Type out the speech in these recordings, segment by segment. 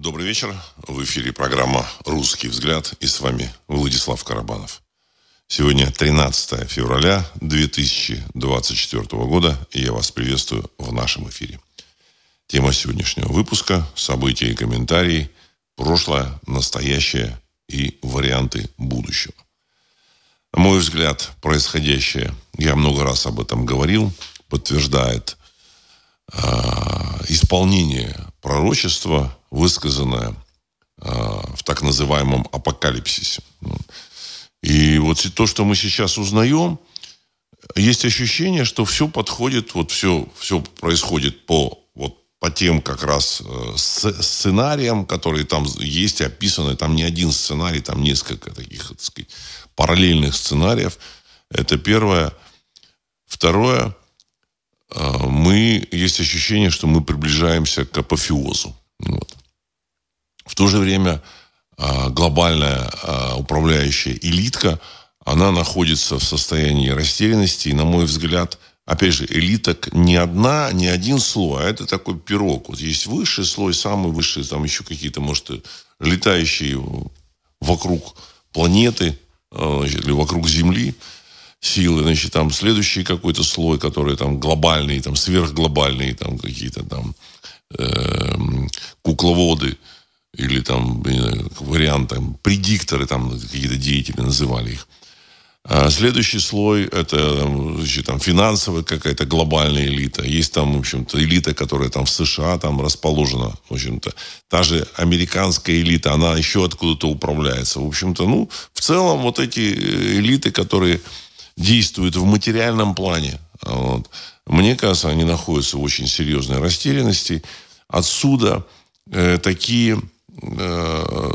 Добрый вечер. В эфире программа «Русский взгляд» и с вами Владислав Карабанов. Сегодня 13 февраля 2024 года, и я вас приветствую в нашем эфире. Тема сегодняшнего выпуска – события и комментарии, прошлое, настоящее и варианты будущего. На мой взгляд, происходящее, я много раз об этом говорил, подтверждает исполнение пророчества, высказанное в так называемом апокалипсисе. И вот то, что мы сейчас узнаем, есть ощущение, что все подходит, вот все происходит по тем как раз сценариям, которые там есть, описаны. Там не один сценарий, там несколько таких, так сказать, параллельных сценариев. Это первое. Второе. Есть ощущение, что мы приближаемся к апофеозу. Вот. В то же время глобальная управляющая элитка, она находится в состоянии растерянности. И, на мой взгляд, опять же, элиток не один слой, а это такой пирог. Вот есть высший слой, самый высший, там еще какие-то, может, летающие вокруг планеты или вокруг Земли силы, значит, там следующий какой-то слой, который там глобальный, там сверхглобальный, там какие-то там кукловоды или там вариант, там предикторы, там какие-то деятели называли их. А следующий слой это, значит, там финансовая какая-то глобальная элита. Есть там, в общем-то, элита, которая там в США там расположена, в общем-то. Та же американская элита, она еще откуда-то управляется. В общем-то, в целом вот эти элиты, которые действуют в материальном плане, вот, мне кажется, они находятся в очень серьезной растерянности. Отсюда такие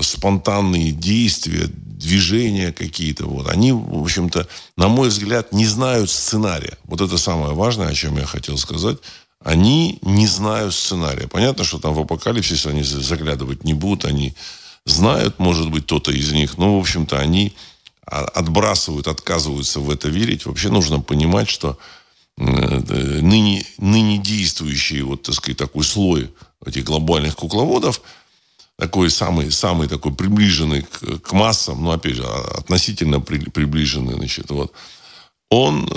спонтанные действия, движения какие-то. Вот. Они, в общем-то, на мой взгляд, не знают сценария. Вот это самое важное, о чем я хотел сказать. Они не знают сценария. Понятно, что там в апокалипсис они заглядывать не будут. Они знают, может быть, кто-то из них. Но, в общем-то, они отбрасывают, отказываются в это верить. Вообще нужно понимать, что ныне действующий, вот, так сказать, такой слой этих глобальных кукловодов, такой самый такой приближенный к массам, опять же, относительно приближенный, значит, вот, он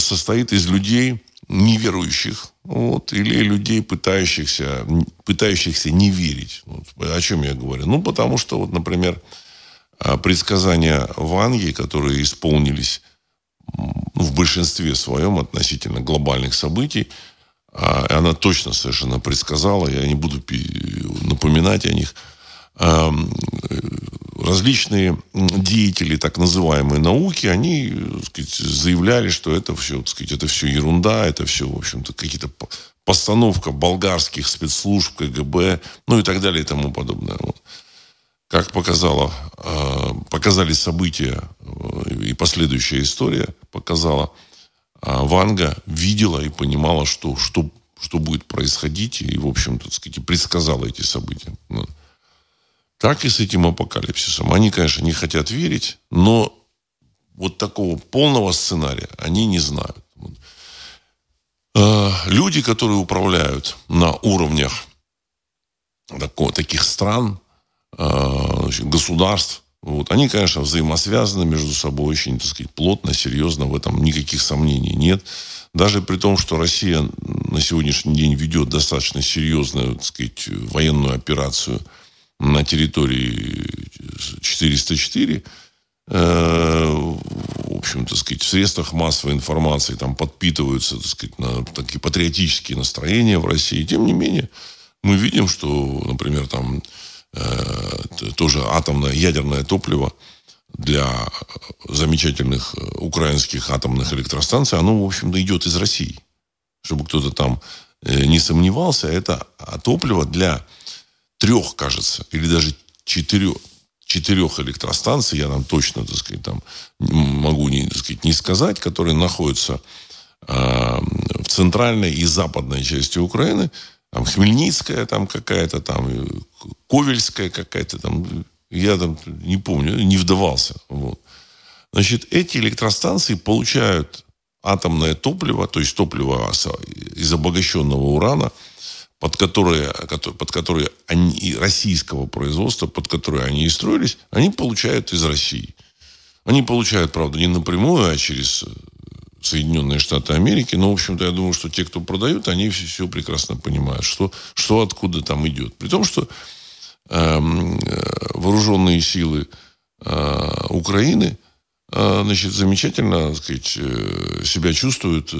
состоит из людей неверующих, вот, или людей, пытающихся не верить. Вот, о чем я говорю? Потому что, вот, например, предсказания Ванги, которые исполнились в большинстве своем относительно глобальных событий, она точно совершенно предсказала, я не буду напоминать о них, различные деятели так называемой науки, они, так сказать, заявляли, что это все, так сказать, это все ерунда, это все, в общем-то, какие-то постановка болгарских спецслужб, КГБ, и так далее и тому подобное. Вот. Как показали события и последующая история показала, Ванга видела и понимала, что будет происходить, и, в общем-то, так сказать, предсказала эти события. Так и с этим апокалипсисом. Они, конечно, не хотят верить, но вот такого полного сценария они не знают. Люди, которые управляют на уровнях таких стран, государств, вот. Они, конечно, взаимосвязаны между собой очень, так сказать, плотно, серьезно. В этом никаких сомнений нет. Даже при том, что Россия на сегодняшний день ведет достаточно серьезную, так сказать, военную операцию на территории 404. В общем, так сказать, в средствах массовой информации там подпитываются, так сказать, такие патриотические настроения в России. Тем не менее, мы видим, что, например, там тоже атомное, ядерное топливо для замечательных украинских атомных электростанций, оно, в общем-то, идет из России. Чтобы кто-то там не сомневался, это топливо для 3, кажется, или даже 4 электростанций, я там точно, так сказать, там могу не, так сказать, не сказать, которые находятся в центральной и западной части Украины. Там Хмельницкая там какая-то, там Ковельская какая-то, там, я там не помню, не вдавался. Вот. Значит, эти электростанции получают атомное топливо, то есть топливо из обогащенного урана, под которые они, российского производства, под которые они и строились, они получают из России. Они получают, правда, не напрямую, а через Соединенные Штаты Америки. Но, в общем-то, я думаю, что те, кто продают, они все прекрасно понимают, что откуда там идет. При том, что вооруженные силы Украины замечательно, так сказать, себя чувствуют,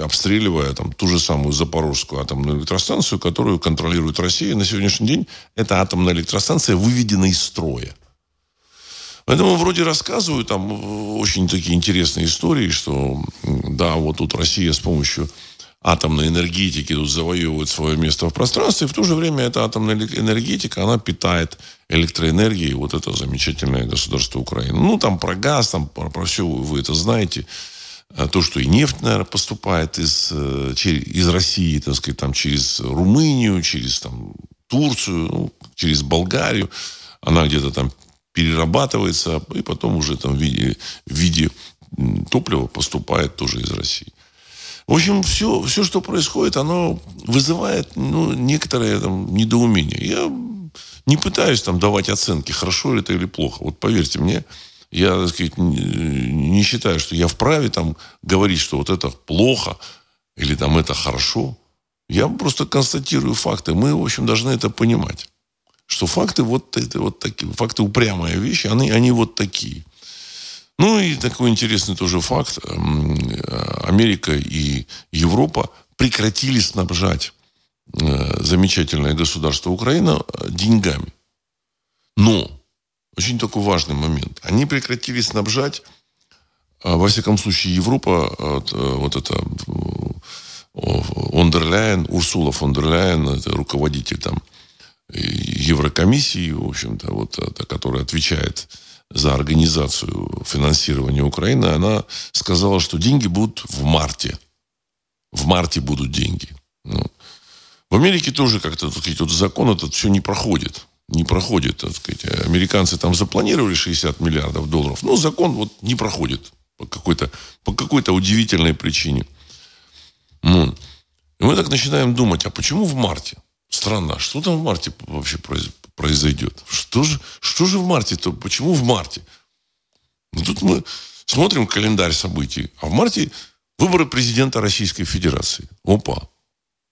обстреливая там ту же самую Запорожскую атомную электростанцию, которую контролирует Россия. На сегодняшний день эта атомная электростанция выведена из строя. Поэтому вроде рассказывают там очень такие интересные истории, что да, вот тут Россия с помощью атомной энергетики тут завоевывает свое место в пространстве, и в то же время эта атомная энергетика, она питает электроэнергией вот это замечательное государство Украины. Ну, там про газ, там про все вы это знаете. То, что и нефть, наверное, поступает из России, так сказать, там через Румынию, через там Турцию, ну, через Болгарию. Она где-то там перерабатывается, и потом уже там в виде топлива поступает тоже из России. В общем, все, что происходит, оно вызывает некоторое там недоумение. Я не пытаюсь там давать оценки, хорошо ли это или плохо. Вот поверьте мне, я, так сказать, не считаю, что я вправе там говорить, что вот это плохо или там это хорошо. Я просто констатирую факты. Мы, в общем, должны это понимать. Что факты вот такие, факты упрямая вещь, они вот такие. Ну и такой интересный тоже факт. Америка и Европа прекратили снабжать замечательное государство Украина деньгами. Но, очень такой важный момент, они прекратили снабжать, во всяком случае, Европа, вот это фон дер Ляйен, Урсула фон дер Ляйен, это руководитель там Еврокомиссии, в общем-то, вот, которая отвечает за организацию финансирования Украины, она сказала, что деньги будут в марте. В марте будут деньги. В Америке тоже как-то, так сказать, вот закон этот все не проходит. Не проходит, так сказать. Американцы там запланировали $60 миллиардов, но закон вот не проходит по какой-то удивительной причине. И мы так начинаем думать, а почему в марте? Странно, что там в марте вообще произойдет? Что же в марте-то? Почему в марте? Ну, тут мы смотрим календарь событий. А в марте выборы президента Российской Федерации. Опа,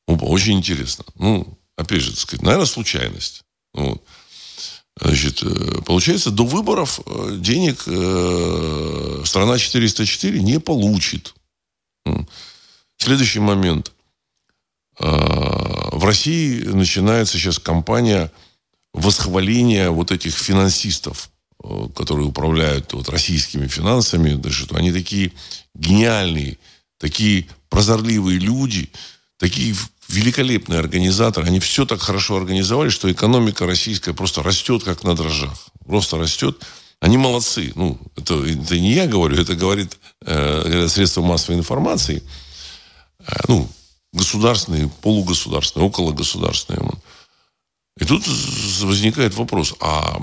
очень интересно. Ну, опять же, так сказать, наверное, случайность. Вот. Значит, получается, до выборов денег страна 404 не получит. Следующий момент. В России начинается сейчас кампания восхваления вот этих финансистов, которые управляют вот российскими финансами. Они такие гениальные, такие прозорливые люди, такие великолепные организаторы. Они все так хорошо организовали, что экономика российская просто растет, как на дрожжах. Просто растет. Они молодцы. Ну, это не я говорю, это говорит средства массовой информации. Государственные, полугосударственные, окологосударственные. И тут возникает вопрос, а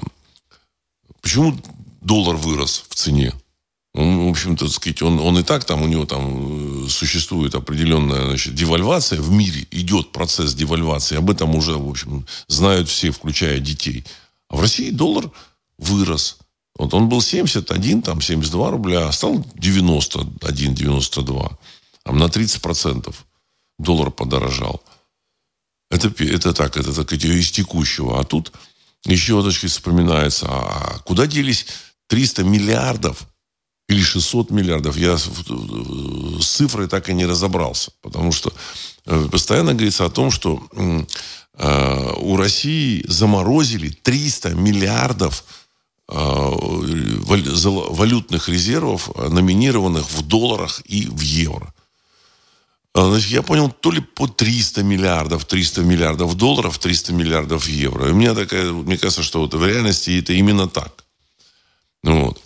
почему доллар вырос в цене? Он, в общем-то, так сказать, он и так, там у него там существует определенная, значит, девальвация. В мире идет процесс девальвации. Об этом уже, в общем, знают все, включая детей. А в России доллар вырос. Вот он был 71, там 72 рубля, а стал 91, 92. Там на 30%. Доллар подорожал. Это так, из текущего. А тут еще, так сказать, вспоминается, а куда делись 300 миллиардов или 600 миллиардов? Я с цифрой так и не разобрался. Потому что постоянно говорится о том, что у России заморозили 300 миллиардов валютных резервов, номинированных в долларах и в евро. Значит, я понял, то ли по $300 миллиардов, $300 миллиардов евро. И у меня мне кажется, что вот в реальности это именно так. Вот.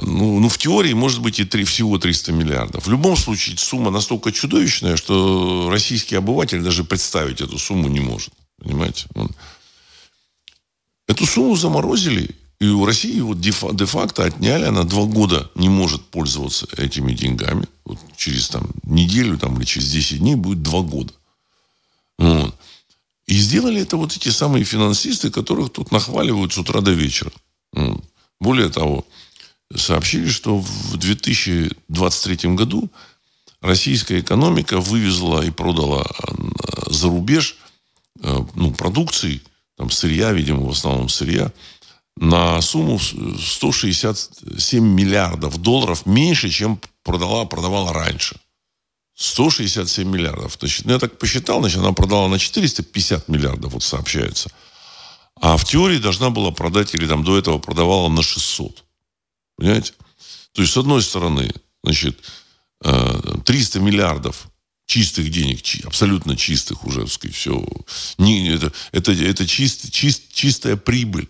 В теории, может быть, и всего 300 миллиардов. В любом случае, сумма настолько чудовищная, что российский обыватель даже представить эту сумму не может. Понимаете? Эту сумму заморозили, и у России вот де-факто отняли, она 2 года не может пользоваться этими деньгами. Вот через неделю или через 10 дней будет 2 года. Вот. И сделали это вот эти самые финансисты, которых тут нахваливают с утра до вечера. Вот. Более того, сообщили, что в 2023 году российская экономика вывезла и продала за рубеж продукции, там, сырья, видимо, в основном сырья, на сумму $167 миллиардов меньше, чем продавала раньше. 167 миллиардов. Значит, я так посчитал, она продала на 450 миллиардов, вот сообщается. А в теории должна была продать, или там до этого продавала на 600. Понимаете? То есть, с одной стороны, 300 миллиардов чистых денег, абсолютно чистых уже, так сказать, все. Это чистая прибыль.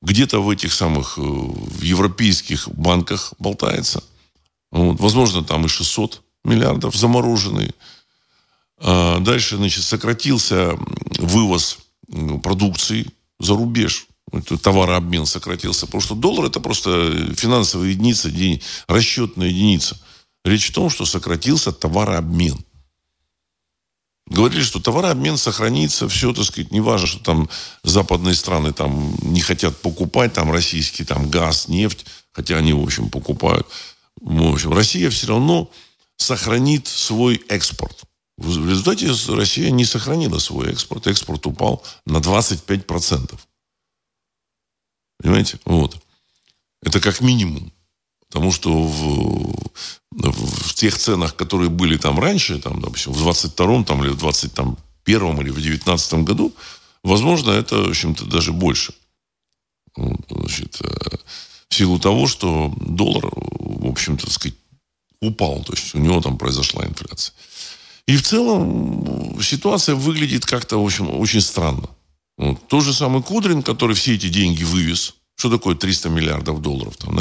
Где-то в этих самых европейских банках болтается. Вот, возможно, там и 600 миллиардов замороженные. А дальше, сократился вывоз продукции за рубеж. Товарообмен сократился. Потому что доллар – это просто финансовая единица, расчетная единица. Речь о том, что сократился товарообмен. Говорили, что товарообмен сохранится, все, так сказать, неважно, что там западные страны там не хотят покупать, там российский там, газ, нефть, хотя они, в общем, покупают. В общем, Россия все равно сохранит свой экспорт. В результате Россия не сохранила свой экспорт. Экспорт упал на 25%. Понимаете? Вот. Это как минимум. Потому что в тех ценах, которые были там раньше, там, допустим, в 22-м, там, или в 21-м, или в 19-м году, возможно, это, в общем-то, даже больше. Вот, в силу того, что доллар, в общем-то, так сказать, упал. То есть у него там произошла инфляция. И в целом ситуация выглядит как-то, в общем, очень странно. Вот. Тот же самый Кудрин, который все эти деньги вывез. Что такое 300 миллиардов долларов? Там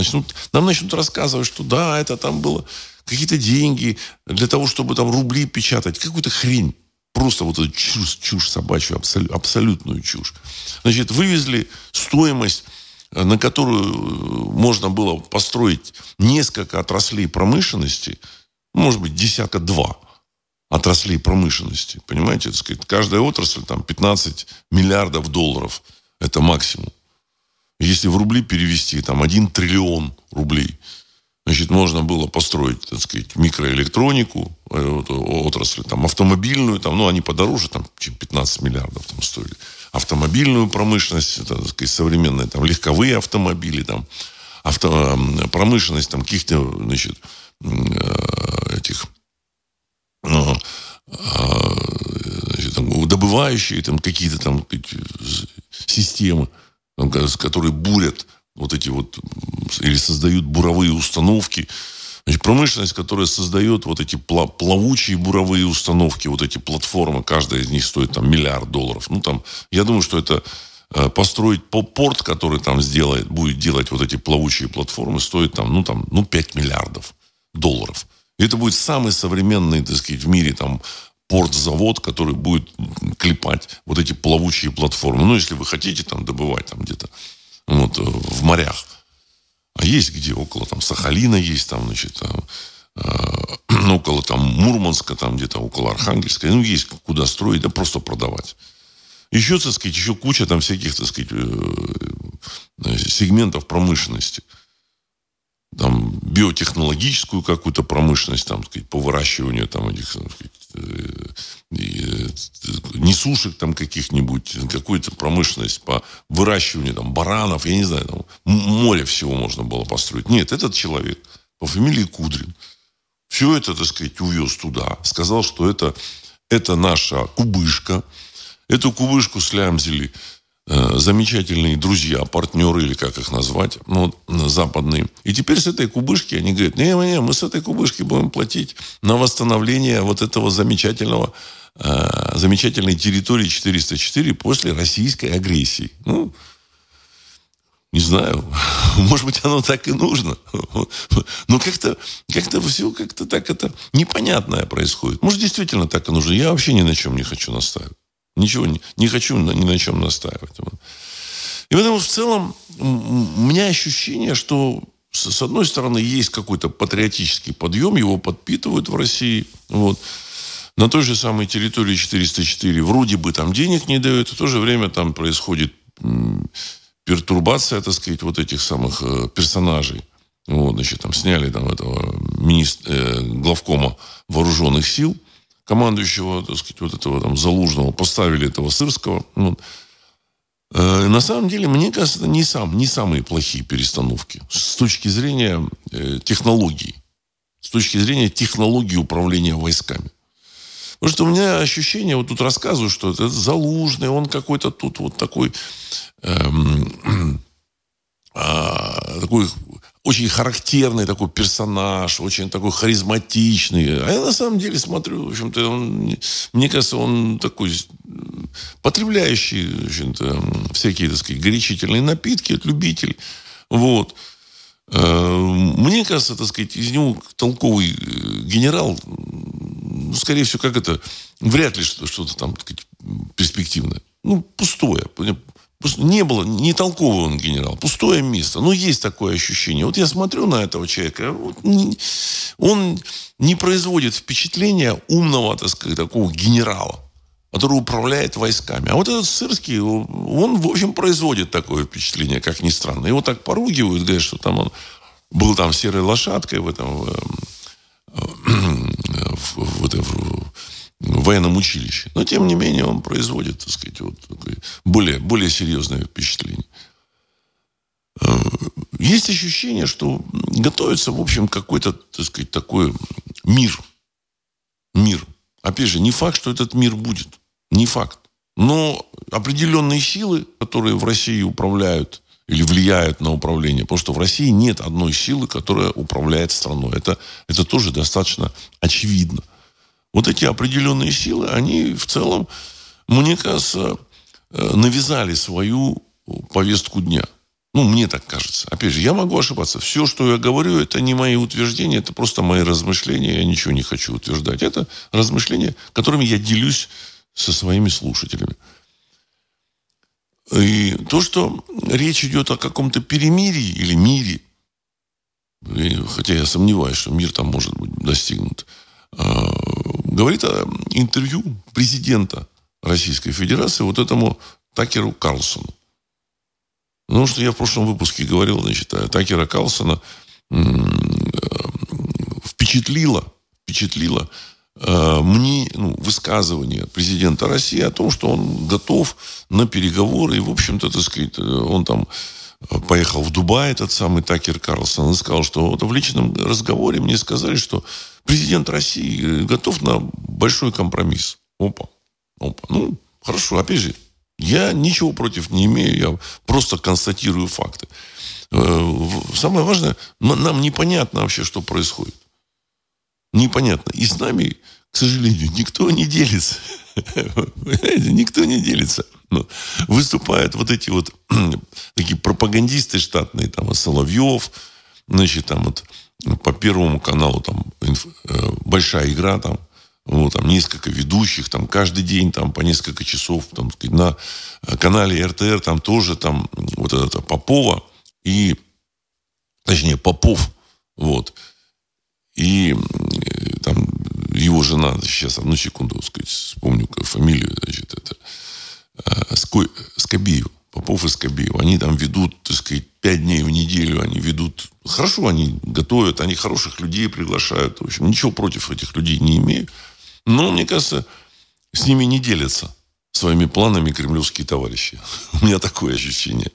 нам начнут рассказывать, что да, это там было какие-то деньги для того, чтобы там рубли печатать. Какую-то хрень. Просто вот эту чушь собачью, абсолютную чушь. Вывезли стоимость, на которую можно было построить несколько отраслей промышленности. Может быть, десятка-два отраслей промышленности. Понимаете, так сказать, каждая отрасль там 15 миллиардов долларов. Это максимум. Если в рубли перевести, там, 1 триллион рублей, можно было построить, так сказать, микроэлектронику, отрасль, там, автомобильную, там, они подороже, там, чем 15 миллиардов там стоили. Автомобильную промышленность, это, так сказать, современные, там, легковые автомобили, там, промышленность, там, каких-то, добывающие, там, какие-то, там, системы, которые бурят вот эти вот, или создают буровые установки. Промышленность, которая создает вот эти плавучие буровые установки, вот эти платформы, каждая из них стоит там $1 миллиард. Я думаю, что это построить порт, который там будет делать вот эти плавучие платформы, стоит там $5 миллиардов. И это будет самый современный, так сказать, в мире там портзавод, который будет клепать вот эти плавучие платформы. Если вы хотите там добывать там где-то в морях. А есть где? Около там Сахалина есть, там, около там Мурманска, там где-то около Архангельска. Есть куда строить, да просто продавать. Еще, так сказать, еще куча там всяких, так сказать, сегментов промышленности. Там биотехнологическую какую-то промышленность, там, так сказать, по выращиванию там этих, так сказать, несушек там каких-нибудь, какую-то промышленность по выращиванию там баранов, я не знаю, там море всего можно было построить. Нет, этот человек по фамилии Кудрин все это, так сказать, увез туда, сказал, что это наша кубышка. Эту кубышку слямзили замечательные друзья, партнеры, или как их назвать, западные. И теперь с этой кубышки они говорят, не, мы с этой кубышки будем платить на восстановление вот этого замечательной территории 404 после российской агрессии. Не знаю, может быть, оно так и нужно. Но как-то все как-то так это непонятное происходит. Может, действительно так и нужно. Я вообще ни на чем не хочу настаивать. Ничего не хочу ни на чем настаивать. И поэтому в целом у меня ощущение, что с одной стороны есть какой-то патриотический подъем, его подпитывают в России. На той же самой территории 404 вроде бы там денег не дают, в то же время там происходит пертурбация, так сказать, вот этих самых персонажей. Вот, значит, там сняли там этого главкома вооруженных сил, командующего, так сказать, вот этого там Залужного, поставили этого Сырского. Вот. На самом деле, мне кажется, не самые плохие перестановки с точки зрения технологий, с точки зрения технологии управления войсками. Потому что у меня ощущение, вот тут рассказываю, что это Залужный, он какой-то тут вот такой, такой очень характерный такой персонаж, очень такой харизматичный. А я на самом деле смотрю, в общем-то, мне кажется, он такой потребляющий, в общем-то, всякие, так сказать, горячительные напитки, любитель. Вот. Мне кажется, так сказать, из него толковый генерал, ну, скорее всего, как это, вряд ли что-то там, так сказать, перспективное. Ну, пустое, не было, не толковый он генерал. Пустое место. Но есть такое ощущение. Вот я смотрю на этого человека. Вот, он не производит впечатления умного, так сказать, такого генерала, который управляет войсками. А вот этот Сырский, он, в общем, производит такое впечатление, как ни странно. Его так поругивают, говорят, что там он был там серой лошадкой в этом в военном училище. Но, тем не менее, он производит, так сказать, вот более серьезное впечатление. Есть ощущение, что готовится, в общем, какой-то, так сказать, такой мир. Мир. Опять же, не факт, что этот мир будет. Не факт. Но определенные силы, которые в России управляют или влияют на управление, потому что в России нет одной силы, которая управляет страной. Это тоже достаточно очевидно. Вот эти определенные силы, они в целом, мне кажется, навязали свою повестку дня. Ну, мне так кажется. Опять же, я могу ошибаться. Все, что я говорю, это не мои утверждения, это просто мои размышления. Я ничего не хочу утверждать. Это размышления, которыми я делюсь со своими слушателями. И то, что речь идет о каком-то перемирии или мире, хотя я сомневаюсь, что мир там может быть достигнут, говорит о интервью президента Российской Федерации вот этому Такеру Карлсону. Ну, что я в прошлом выпуске говорил, значит, о Такера Карлсона впечатлило мне высказывание президента России о том, что он готов на переговоры. И, в общем-то, так сказать, он там поехал в Дубай, этот самый Такер Карлсон, и сказал, что вот в личном разговоре мне сказали, что президент России готов на большой компромисс. Опа. Ну, хорошо, опять же, я ничего против не имею, я просто констатирую факты. Самое важное, нам непонятно вообще, что происходит. Непонятно. И с нами, к сожалению, никто не делится. Никто не делится. Выступают вот эти вот такие пропагандисты штатные, там, Соловьёв, значит, там вот по Первому каналу там большая игра, там, вот, там несколько ведущих, там каждый день там по несколько часов, там, на канале РТР там тоже там вот это Попова и, точнее, Попов, вот, и там его жена, сейчас одну секунду, так сказать, вспомню фамилию, значит, это Скобеев, Попов и Скобеев, они там ведут, так сказать, 5 дней в неделю, они ведут, хорошо они готовят, они хороших людей приглашают, в общем, ничего против этих людей не имею, но, мне кажется, с ними не делятся своими планами кремлевские товарищи. У меня такое ощущение.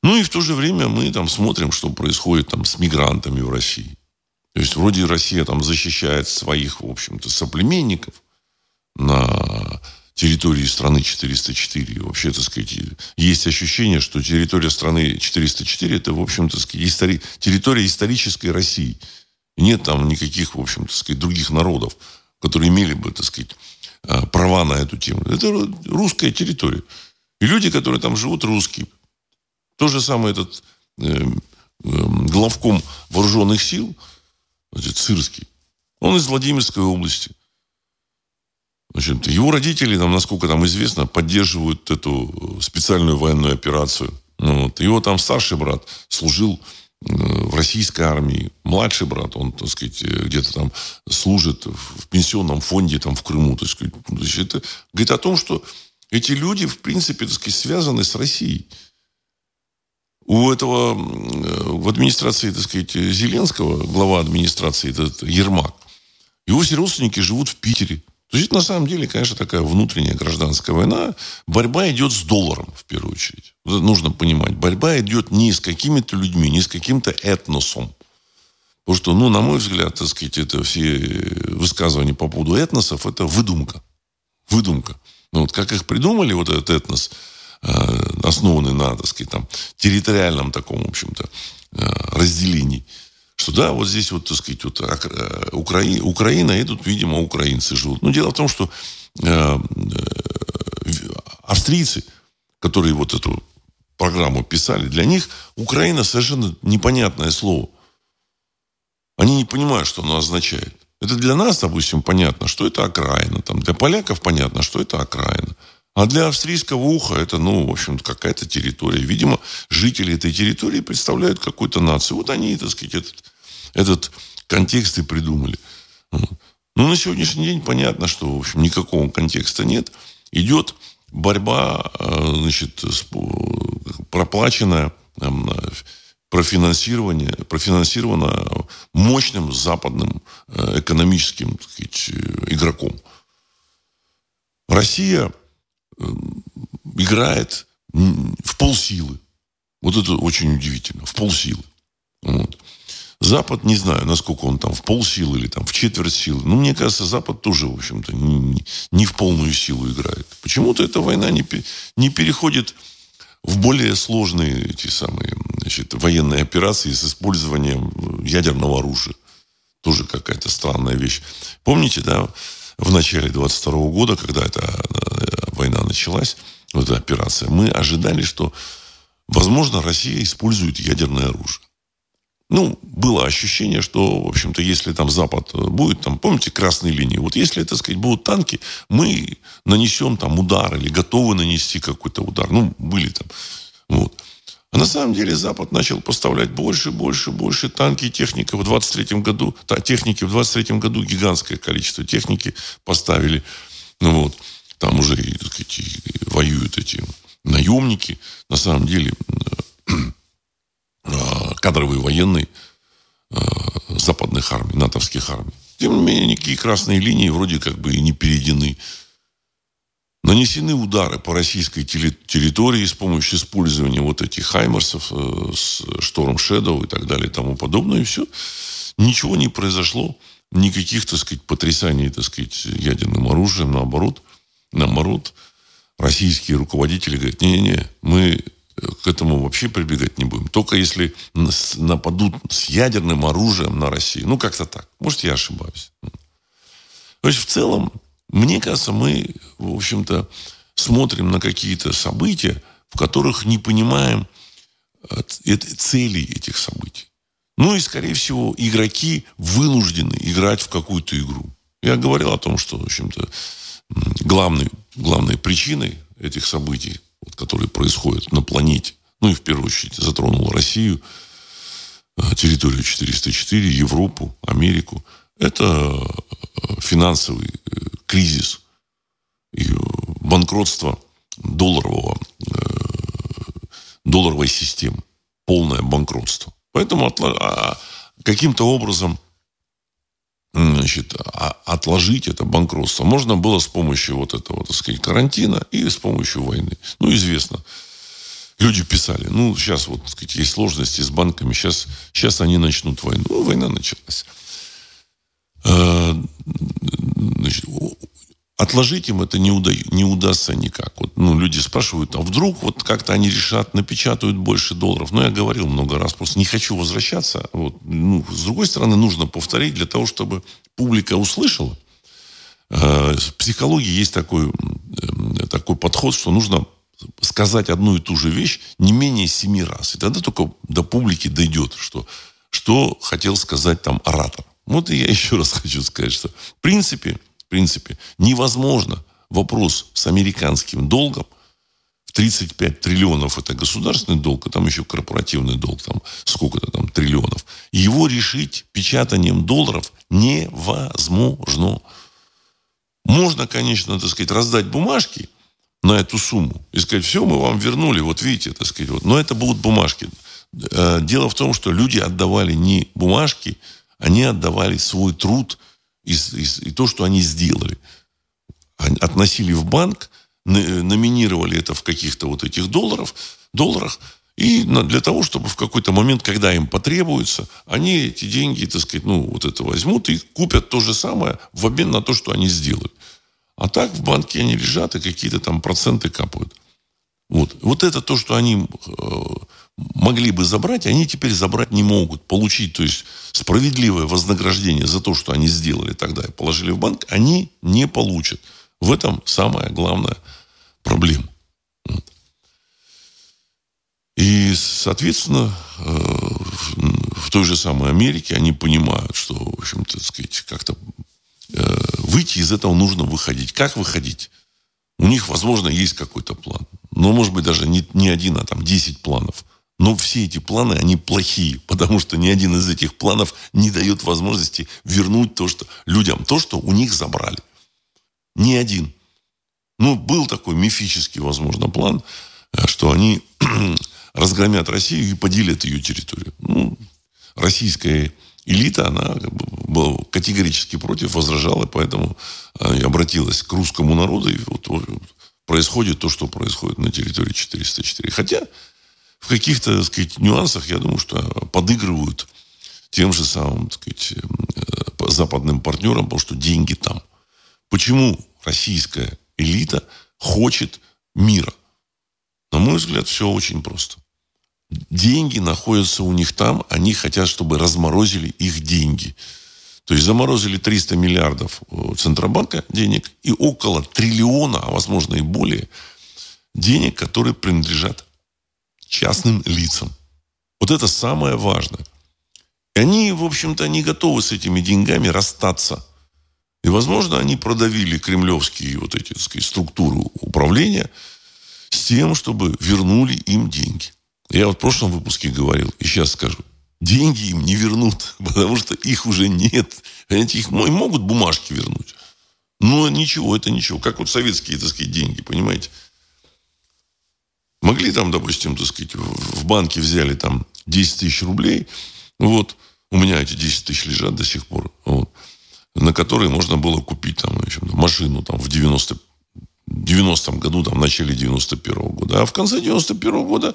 Ну, и в то же время мы там смотрим, что происходит там с мигрантами в России. То есть, вроде Россия там защищает своих, в общем-то, соплеменников на территории страны 404. И вообще, так сказать, есть ощущение, что территория страны 404 это, в общем-то, территория исторической России. И нет там никаких, в общем-то, так сказать, других народов, которые имели бы, так сказать, права на эту тему. Это русская территория. И люди, которые там живут, русские. То же самое этот главком вооруженных сил, значит, Сырский, он из Владимирской области. Значит, его родители, там, насколько там известно, поддерживают эту специальную военную операцию. Вот. Его там старший брат служил в российской армии. Младший брат, он, так сказать, где-то там служит в пенсионном фонде там, в Крыму, так сказать. Это говорит о том, что эти люди, в принципе, так сказать, связаны с Россией. У этого, в администрации, так сказать, Зеленского, глава администрации, этот Ермак, его все родственники живут в Питере. То есть, это, на самом деле, конечно, такая внутренняя гражданская война. Борьба идет с долларом, в первую очередь. Это нужно понимать. Борьба идет не с какими-то людьми, не с каким-то этносом. Потому что, ну, на мой взгляд, так сказать, это все высказывания по поводу этносов – это выдумка. Выдумка. Ну, вот как их придумали, вот этот этнос, основанный на, так сказать, там, территориальном таком, в общем-то, разделении, что да, вот здесь вот, так сказать, вот Украина, и тут, видимо, украинцы живут. Но дело в том, что австрийцы, которые вот эту программу писали, для них Украина совершенно непонятное слово. Они не понимают, что оно означает. Это для нас, допустим, понятно, что это окраина. Там, для поляков понятно, что это окраина. А для австрийского уха это, ну, в общем-то, какая-то территория. Видимо, жители этой территории представляют какую-то нацию. Вот они, так сказать, этот контекст и придумали. Но на сегодняшний день понятно, что, в общем, никакого контекста нет. Идет борьба, значит, проплаченная, профинансирована мощным западным экономическим, так сказать, игроком. Россия играет в полсилы. Вот это очень удивительно. В полсилы. Вот. Запад, не знаю, насколько он там в полсилы или там в четверть силы. Но мне кажется, Запад тоже, в общем-то, не в полную силу играет. Почему-то эта война не переходит в более сложные эти самые, значит, военные операции с использованием ядерного оружия. Тоже какая-то странная вещь. Помните, да, в начале 22 года, когда эта война началась, вот эта операция, мы ожидали, что, возможно, Россия использует ядерное оружие. Ну, было ощущение, что, в общем-то, если там Запад будет, там, помните, красные линии, вот если, так сказать, будут танки, мы нанесем там удар или готовы нанести какой-то удар. Ну, были там. Вот. А на самом деле Запад начал поставлять больше танки и техники. В 23-м году, гигантское количество техники поставили. Ну, вот. Там уже, так сказать, воюют эти наемники. На самом деле кадровые военные западных армий, натовских армий. Тем не менее, никакие красные линии вроде как бы и не перейдены. Нанесены удары по российской территории с помощью использования вот этих хаймерсов, с Шторм Шэдоу и так далее и тому подобное. И все. Ничего не произошло. Никаких, так сказать, потрясаний, так сказать, ядерным оружием. Наоборот, российские руководители говорят, не-не-не, мы к этому вообще прибегать не будем. Только если нападут с ядерным оружием на Россию. Ну, как-то так. Может, я ошибаюсь. То есть, в целом, мне кажется, мы, в общем-то, смотрим на какие-то события, в которых не понимаем целей этих событий. Ну, и, скорее всего, игроки вынуждены играть в какую-то игру. Я говорил о том, что, в общем-то, главной причиной этих событий, которые происходят на планете, ну и в первую очередь затронул Россию, территорию 404, Европу, Америку, это финансовый кризис и банкротство долларовой системы, полное банкротство. Поэтому каким-то образом, значит, отложить это банкротство можно было с помощью вот этого, так сказать, карантина и с помощью войны. Ну, известно. Люди писали, ну, сейчас вот, так сказать, есть сложности с банками, сейчас они начнут войну. Ну, война началась. Значит, отложить им это не удастся никак. Вот, ну, люди спрашивают, а вдруг вот как-то они решат, напечатают больше долларов. Ну, я говорил много раз, просто не хочу возвращаться. Вот. Ну, с другой стороны, нужно повторить для того, чтобы публика услышала. В психологии есть такой подход, что нужно сказать одну и ту же вещь не менее 7 раз. И тогда только до публики дойдет, что хотел сказать там оратор. Вот и я еще раз хочу сказать, что в принципе, невозможно вопрос с американским долгом 35 триллионов это государственный долг, а там еще корпоративный долг, там сколько-то там триллионов. Его решить печатанием долларов невозможно. Можно, конечно, так сказать, раздать бумажки на эту сумму и сказать, все, мы вам вернули, вот видите, так сказать, вот. Но это будут бумажки. Дело в том, что люди отдавали не бумажки, они отдавали свой труд и то, что они сделали. Относили в банк, номинировали это в каких-то вот этих долларах, и для того, чтобы в какой-то момент, когда им потребуется, они эти деньги, так сказать, ну, вот это возьмут и купят то же самое в обмен на то, что они сделали. А так в банке они лежат и какие-то там проценты капают. Вот это то, что они могли бы забрать, они теперь забрать не могут. Получить, то есть, справедливое вознаграждение за то, что они сделали тогда и положили в банк, они не получат. В этом самая главная проблема. Вот. И, соответственно, в той же самой Америке они понимают, что, в общем-то, так сказать, как-то выйти из этого нужно выходить. Как выходить? У них, возможно, есть какой-то план. Но, может быть, даже не один, а там 10 планов. Но все эти планы, они плохие, потому что ни один из этих планов не дает возможности вернуть то, что людям то, что у них забрали. Ни один. Ну, был такой мифический, возможно, план, что они разгромят Россию и поделят ее территорию. Ну, российская элита, она была категорически против, возражала, поэтому обратилась к русскому народу, и вот происходит то, что происходит на территории 404. Хотя в каких-то, так сказать, нюансах, я думаю, что подыгрывают тем же самым, так сказать, западным партнерам, потому что деньги там. Почему российская элита хочет мира? На мой взгляд, все очень просто. Деньги находятся у них там, они хотят, чтобы разморозили их деньги. То есть заморозили 300 миллиардов Центробанка денег и около триллиона, а возможно и более, денег, которые принадлежат частным лицам. Вот это самое важное. И они, в общем-то, не готовы с этими деньгами расстаться. И, возможно, они продавили кремлевские вот эти, так сказать, структуры управления с тем, чтобы вернули им деньги. Я вот в прошлом выпуске говорил, и сейчас скажу. Деньги им не вернут, потому что их уже нет. Понимаете, их могут бумажки вернуть. Но ничего, это ничего. Как вот советские, так сказать, деньги, понимаете. Могли там, допустим, так сказать, в банке взяли там 10 тысяч рублей. Вот. У меня эти 10 тысяч лежат до сих пор. Вот. На которые можно было купить там, машину там, в 90-м году, там, в начале 91-го года. А в конце 91-го года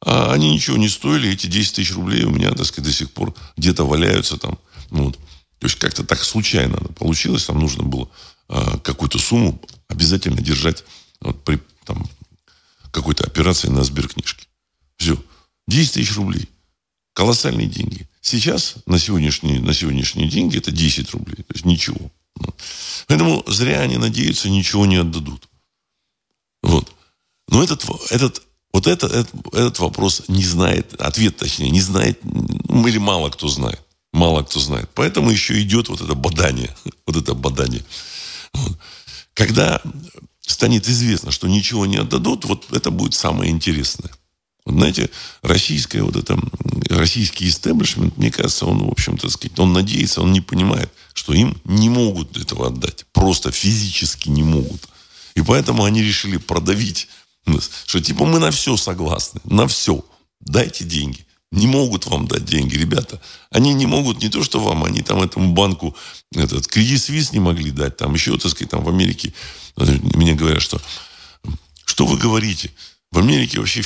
они ничего не стоили. Эти 10 тысяч рублей у меня, так сказать, до сих пор где-то валяются там. Вот. То есть как-то так случайно получилось. Там нужно было какую-то сумму обязательно держать вот, при там, какой-то операции на сберкнижке. Все. 10 тысяч рублей. Колоссальные деньги. Сейчас, на сегодняшние деньги, это 10 рублей. То есть ничего. Поэтому зря они надеются, ничего не отдадут. Вот. Но этот вопрос не знает, ответ точнее, не знает, или мало кто знает. Мало кто знает. Поэтому еще идет вот это бадание. Вот это бадание. Вот. Когда станет известно, что ничего не отдадут, вот это будет самое интересное. Вот, знаете, российский истеблишмент, мне кажется, он, в общем-то, так сказать, он надеется, он не понимает, что им не могут этого отдать. Просто физически не могут. И поэтому они решили продавить, что типа мы на все согласны, на все. Дайте деньги. Не могут вам дать деньги, ребята. Они не могут не то, что вам, они там этому банку Credit Suisse не могли дать. Там еще, так сказать, там в Америке мне говорят, что вы говорите? В Америке вообще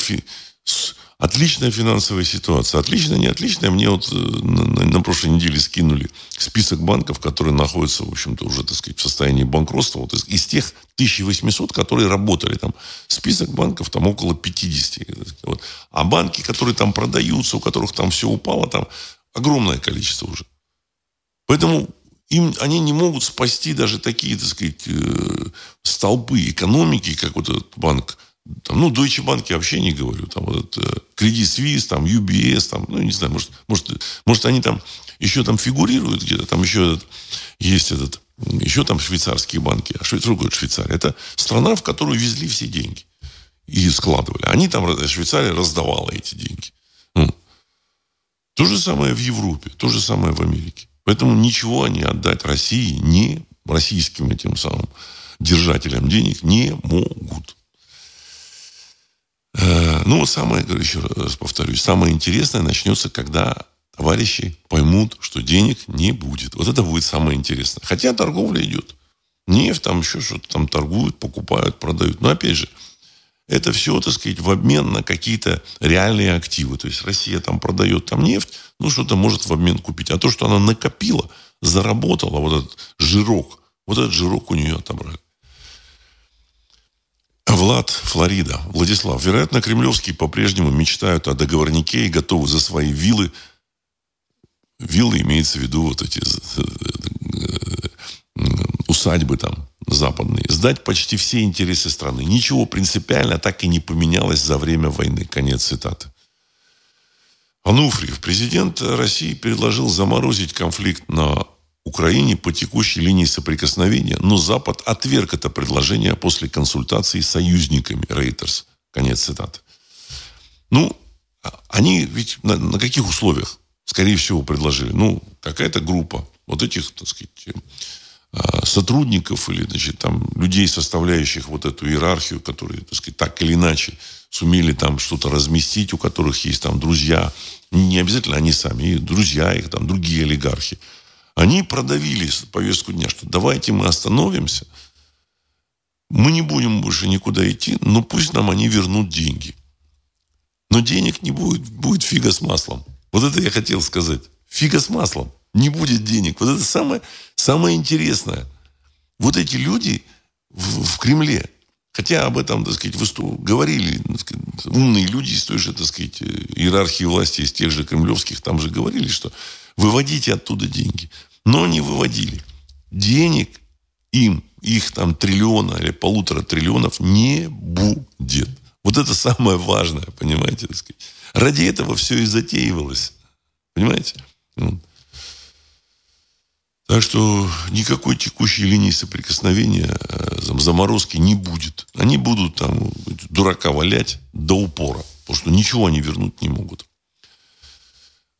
отличная финансовая ситуация. Отличная, не отличная. Мне вот на прошлой неделе скинули список банков, которые находятся, в общем-то, уже, так сказать, в состоянии банкротства. Вот из тех 1800, которые работали там. Список банков там около 50. Вот. А банки, которые там продаются, у которых там все упало, там огромное количество уже. Поэтому они не могут спасти даже такие, так сказать, столпы экономики, как вот этот банк. Там, ну, Deutsche Bank я вообще не говорю. Там вот Credit Suisse, там UBS, там, ну, не знаю, может, они там еще там фигурируют где-то, там еще еще там швейцарские банки. А что такое Швейцария? Это страна, в которую везли все деньги. и складывали. Они там, Швейцария раздавала эти деньги. То же самое в Европе, то же самое в Америке. Поэтому ничего они отдать России, не российским этим самым держателям денег, не могут. Ну, самое, еще раз повторюсь, самое интересное начнется, когда товарищи поймут, что денег не будет. Вот это будет самое интересное. Хотя торговля идет. Нефть, там еще что-то там торгуют, покупают, продают. Но опять же, это все, так сказать, в обмен на какие-то реальные активы. То есть Россия там продает там нефть, ну что-то может в обмен купить. А то, что она накопила, заработала вот этот жирок у нее отобрали. Влад Флорида. Владислав. Вероятно, кремлевские по-прежнему мечтают о договорнике и готовы за свои виллы. Виллы имеется в виду вот эти усадьбы там западные. Сдать почти все интересы страны. Ничего принципиально так и не поменялось за время войны. Конец цитаты. Ануфриев. Президент России предложил заморозить конфликт на Украине по текущей линии соприкосновения, но Запад отверг это предложение после консультации с союзниками. Reuters. Конец цитаты. Ну, они ведь на каких условиях, скорее всего, предложили? Ну, какая-то группа вот этих, так сказать, сотрудников или, значит, там, людей, составляющих вот эту иерархию, которые, так сказать, так или иначе сумели там что-то разместить, у которых есть там друзья. Не обязательно они сами, друзья их, там, другие олигархи. Они продавили повестку дня, что давайте мы остановимся, мы не будем больше никуда идти, но пусть нам они вернут деньги. Но денег не будет, будет фига с маслом. Вот это я хотел сказать. Фига с маслом. Не будет денег. Вот это самое интересное. Вот эти люди в Кремле, хотя об этом, так сказать, говорили, так сказать, умные люди из той же, так сказать, иерархии власти, из тех же кремлевских, там же говорили, что выводите оттуда деньги. Но не выводили. Денег им, их там триллиона или 1,5 триллиона не будет. Вот это самое важное, понимаете, так сказать. Ради этого все и затеивалось. Понимаете? Так что никакой текущей линии соприкосновения, заморозки не будет. Они будут там дурака валять до упора. Потому что ничего они вернуть не могут.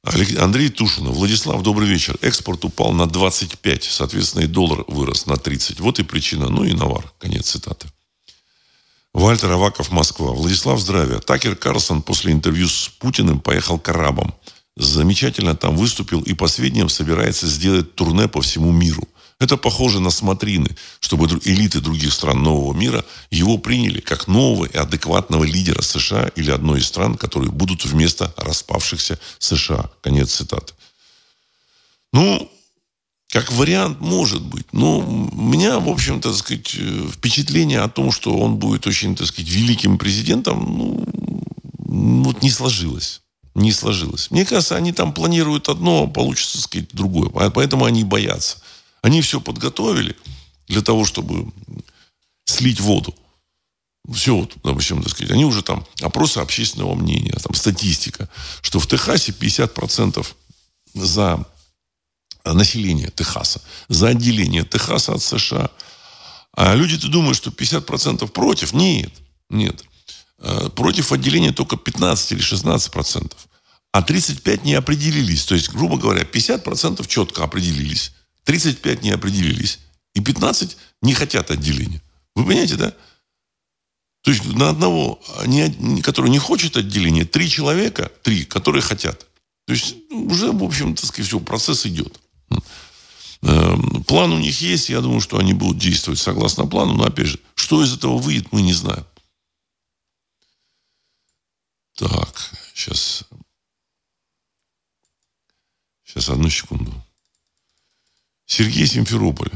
Андрей Тушинов. Владислав, добрый вечер. Экспорт упал на 25. Соответственно, и доллар вырос на 30. Вот и причина. Ну и навар. Конец цитаты. Вальтер Аваков, Москва. Владислав, здравия. Такер Карлсон после интервью с Путиным поехал к арабам. Замечательно там выступил и, по сведениям, собирается сделать турне по всему миру. Это похоже на смотрины, чтобы элиты других стран нового мира его приняли как нового и адекватного лидера США или одной из стран, которые будут вместо распавшихся США. Конец цитаты. Ну, как вариант, может быть. Но у меня, в общем-то, так сказать, впечатление о том, что он будет очень, так сказать, великим президентом, ну, вот не сложилось. Не сложилось. Мне кажется, они там планируют одно, а получится, так сказать, другое. Поэтому они боятся. Они все подготовили для того, чтобы слить воду. Все, вот, в общем, так сказать, они уже там опросы общественного мнения, там статистика, что в Техасе 50% за население Техаса, за отделение Техаса от США. А люди-то думают, что 50% против. Нет. Против отделения только 15 или 16%. А 35% не определились. То есть, грубо говоря, 50% четко определились. 35 не определились. И 15 не хотят отделения. Вы понимаете, да? То есть на одного, который не хочет отделения, 3 человека, которые хотят. То есть уже, в общем-то, все, процесс идет. План у них есть. Я думаю, что они будут действовать согласно плану. Но, опять же, что из этого выйдет, мы не знаем. Так, сейчас, одну секунду. Сергей Симферополь.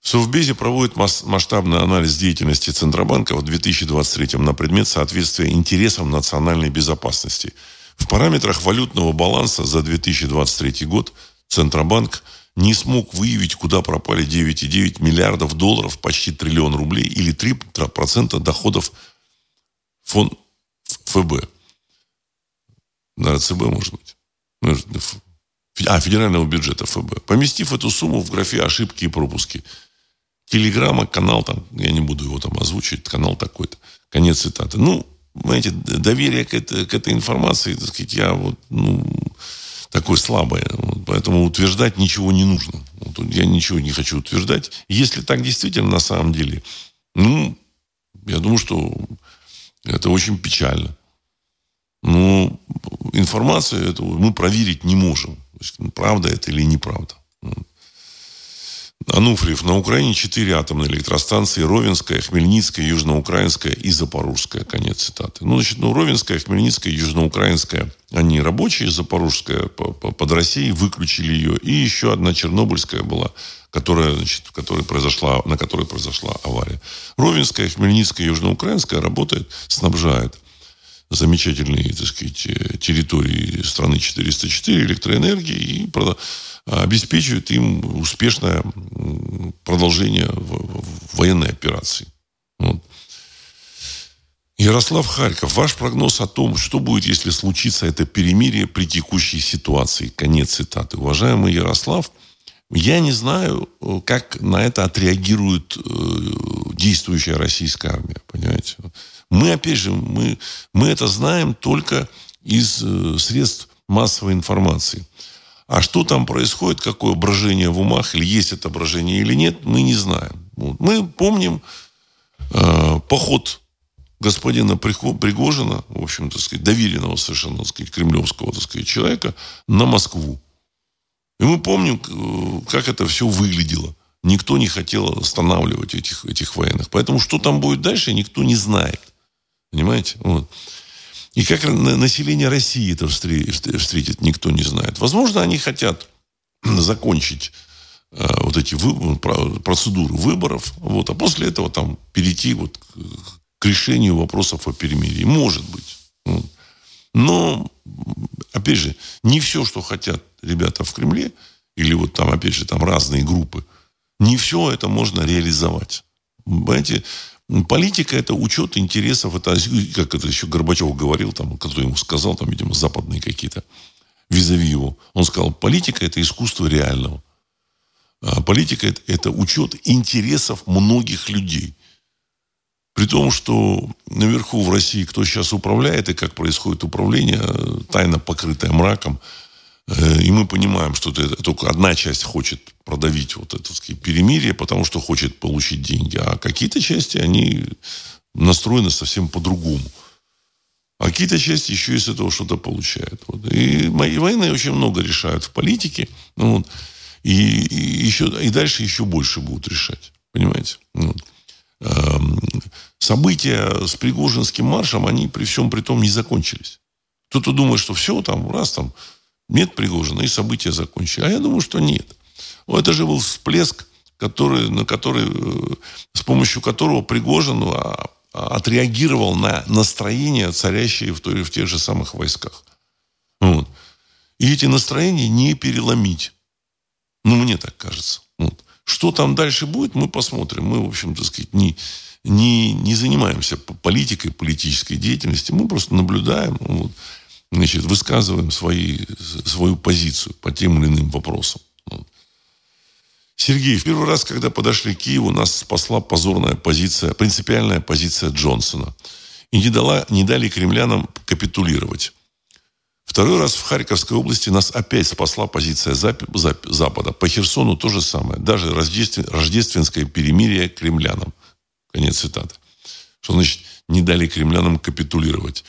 В Совбезе проводит масштабный анализ деятельности Центробанка в 2023 на предмет соответствия интересам национальной безопасности. В параметрах валютного баланса за 2023 год Центробанк не смог выявить, куда пропали 9,9 миллиардов долларов, почти триллион рублей или 3% доходов фонда ФБ. Наверное, ЦБ, может быть. Федерального бюджета ФБ. Поместив эту сумму в графе «Ошибки и пропуски». Телеграмма, канал там, я не буду его там озвучивать, канал такой-то. Конец цитаты. Ну, знаете, доверие к этой информации, так сказать, я вот, ну, такое слабое. Вот, поэтому утверждать ничего не нужно. Вот, я ничего не хочу утверждать. Если так действительно на самом деле, ну, я думаю, что это очень печально. Но информацию эту мы проверить не можем. То есть, правда это или неправда. Ануфриев. На Украине 4 атомные электростанции. Ровенская, Хмельницкая, Южноукраинская и Запорожская. Конец цитаты. Ну, значит, ну, Ровенская, Хмельницкая, Южноукраинская, они рабочие. Запорожская под Россией, выключили ее. И еще одна Чернобыльская была, которая, значит, на которой произошла авария. Ровенская, Хмельницкая, Южноукраинская работает, снабжает замечательные, так сказать, территории страны 404 электроэнергии и обеспечивает им успешное продолжение военной операции. Вот. Ярослав Харьков. Ваш прогноз о том, что будет, если случится это перемирие при текущей ситуации. Конец цитаты. Уважаемый Ярослав, я не знаю, как на это отреагирует действующая российская армия. Понимаете? Мы, опять же, мы это знаем только из средств массовой информации. А что там происходит, какое брожение в умах, или есть это брожение или нет, мы не знаем. Вот. Мы помним поход господина Пригожина, в общем, так сказать, доверенного совершенно, так сказать, кремлевского, так сказать, человека на Москву. И мы помним, как это все выглядело. Никто не хотел останавливать этих военных. Поэтому что там будет дальше, никто не знает. Понимаете? Вот. И как население России это встретит, никто не знает. Возможно, они хотят закончить вот эти процедуры выборов, вот, а после этого там перейти вот к решению вопросов о перемирии. Может быть. Вот. Но, опять же, не все, что хотят ребята в Кремле, или вот там, опять же, там разные группы, не все это можно реализовать. Понимаете? Политика – это учет интересов, это, как это еще Горбачев говорил, там, который ему сказал, там, видимо, западные какие-то, визави его. Он сказал, политика – это искусство реального. А политика – это учет интересов многих людей. При том, что наверху в России кто сейчас управляет и как происходит управление, тайна покрытая мраком. И мы понимаем, что только одна часть хочет продавить вот это, так сказать, перемирие, потому что хочет получить деньги. А какие-то части, они настроены совсем по-другому. А какие-то части еще из этого что-то получают. Вот. И мои войны очень много решают в политике. Ну, вот. И дальше еще больше будут решать. Понимаете? Вот. События с Пригожинским маршем, они при всем при том не закончились. Кто-то думает, что все, там, раз, там, нет Пригожина, и события закончили. А я думаю, что нет. Это же был всплеск, с помощью которого Пригожин отреагировал на настроения, царящие в тех же самых войсках. Вот. И эти настроения не переломить. Ну, мне так кажется. Вот. Что там дальше будет, мы посмотрим. Мы, в общем, так сказать, не занимаемся политикой, политической деятельностью. Мы просто наблюдаем. Вот. Значит, высказываем свою позицию по тем или иным вопросам. Сергей, в первый раз, когда подошли к Киеву, нас спасла принципиальная позиция Джонсона. И не дали кремлянам капитулировать. Второй раз в Харьковской области нас опять спасла позиция Запада. По Херсону то же самое. Даже рождественское перемирие кремлянам. Конец цитаты. Что значит «не дали кремлянам капитулировать»?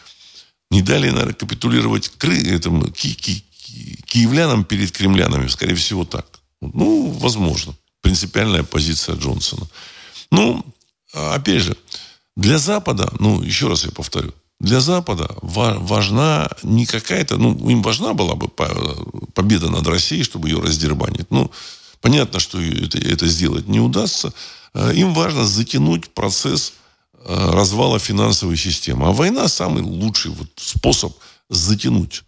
Не дали, наверное, капитулировать киевлянам перед кремлянами. Скорее всего, так. Ну, возможно. Принципиальная позиция Джонсона. Ну, опять же, для Запада, ну, еще раз я повторю, для Запада важна не какая-то... Ну, им важна была бы победа над Россией, чтобы ее раздербанить. Ну, понятно, что это сделать не удастся. Им важно затянуть процесс развала финансовой системы. А война самый лучший вот способ затянуть.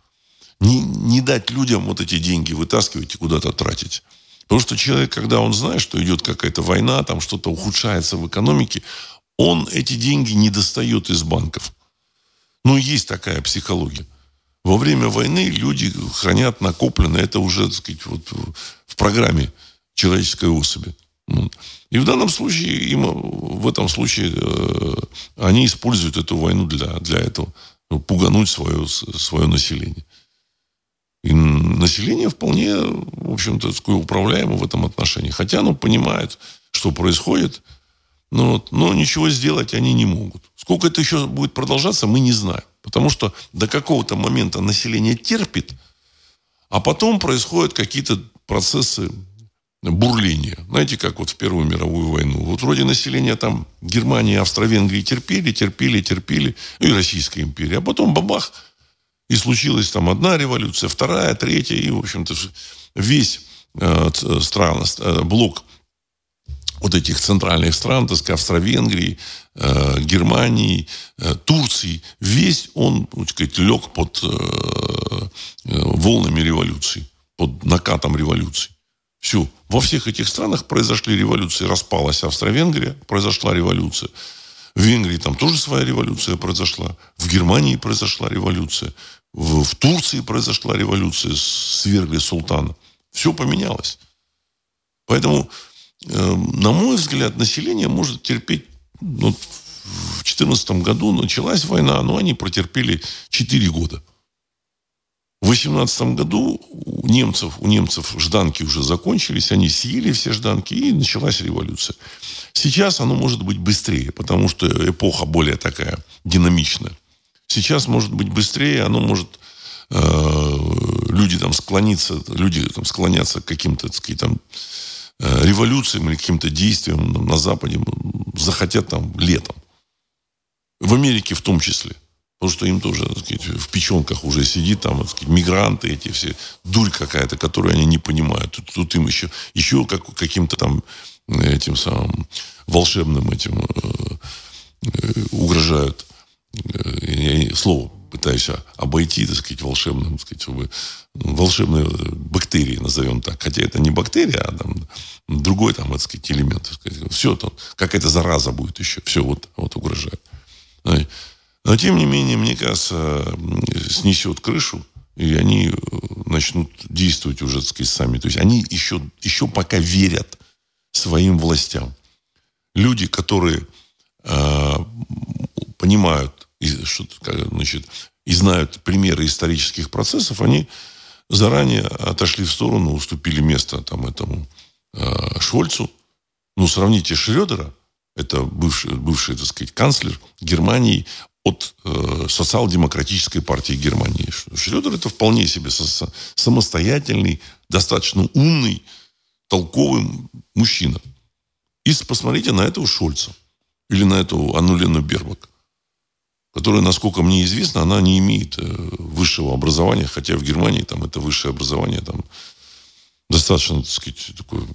Не дать людям вот эти деньги вытаскивать и куда-то тратить. Потому что человек, когда он знает, что идет какая-то война, там что-то ухудшается в экономике, он эти деньги не достает из банков. Ну, есть такая психология. Во время войны люди хранят накопленное, это уже, так сказать, вот в программе человеческой особи. И в данном случае, они используют эту войну для этого, чтобы пугануть свое население. И население вполне, в общем-то, управляемо в этом отношении. Хотя оно понимает, что происходит, но ничего сделать они не могут. Сколько это еще будет продолжаться, мы не знаем. Потому что до какого-то момента население терпит, а потом происходят какие-то процессы бурления. Знаете, как вот в Первую мировую войну. Вот вроде население там Германии, Австро-Венгрии терпели, и Российская империя. А потом бабах, и случилась там одна революция, вторая, третья, и, в общем-то, весь блок вот этих центральных стран, так сказать, Австро-Венгрии, Германии, Турции, весь он, так сказать, лег под волнами революции, под накатом революции. Все. Во всех этих странах произошли революции. Распалась Австро-Венгрия, произошла революция. В Венгрии там тоже своя революция произошла. В Германии произошла революция. В Турции произошла революция. Свергли султана. Все поменялось. Поэтому, на мой взгляд, население может терпеть... в 2014 году началась война, но они протерпели 4 года. В 2018 году у немцев жданки уже закончились, они съели все жданки, и началась революция. Сейчас оно может быть быстрее, потому что эпоха более такая динамичная. Сейчас может быть быстрее, оно может... Люди склонятся к каким-то, так сказать, там, революциям или каким-то действиям на Западе, захотят там летом. В Америке в том числе. Потому что им тоже, так сказать, в печенках уже сидит, там, так сказать, мигранты эти все, дурь какая-то, которую они не понимают. Тут им еще каким-то там этим самым волшебным этим угрожают. Я слово пытаюсь обойти, так сказать, волшебным, так сказать, чтобы волшебные бактерии, назовем так. Хотя это не бактерия, а там другой там, так сказать, элемент. Так сказать. Все, там, какая-то зараза будет еще. Все вот угрожает. Но, тем не менее, мне кажется, снесет крышу, и они начнут действовать уже, так сказать, сами. То есть они еще пока верят своим властям. Люди, которые понимают и знают примеры исторических процессов, они заранее отошли в сторону, уступили место там, этому Шольцу. Сравните Шрёдера, это бывший, так сказать, канцлер Германии, от социал-демократической партии Германии. Шрёдер — это вполне себе самостоятельный, достаточно умный, толковый мужчина. И посмотрите на этого Шольца или на эту Аннулену Бербок, которая, насколько мне известно, она не имеет высшего образования, хотя в Германии там это высшее образование там достаточно, так сказать, такой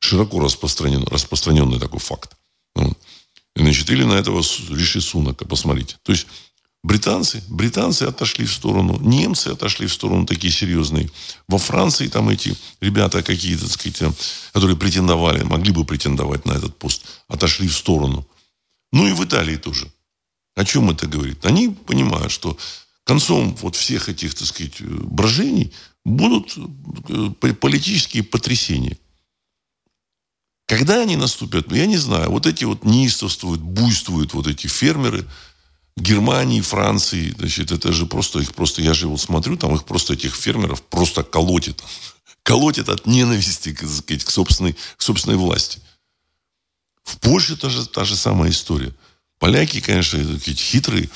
широко распространенный такой факт. Значит, или на этого Риши Сунака, посмотрите. То есть британцы отошли в сторону, немцы отошли в сторону, такие серьезные. Во Франции там эти ребята какие-то, так сказать, которые претендовали, могли бы претендовать на этот пост, отошли в сторону. Ну и в Италии тоже. О чем это говорит? Они понимают, что концом вот всех этих, так сказать, брожений будут политические потрясения. Когда они наступят, я не знаю. Вот эти вот неистовствуют, буйствуют вот эти фермеры Германии, Франции. Значит, это же их я же вот смотрю, там их просто, этих фермеров просто колотит. Колотит от ненависти, так сказать, к собственной власти. В Польше та же самая история. Поляки, конечно, хитрые.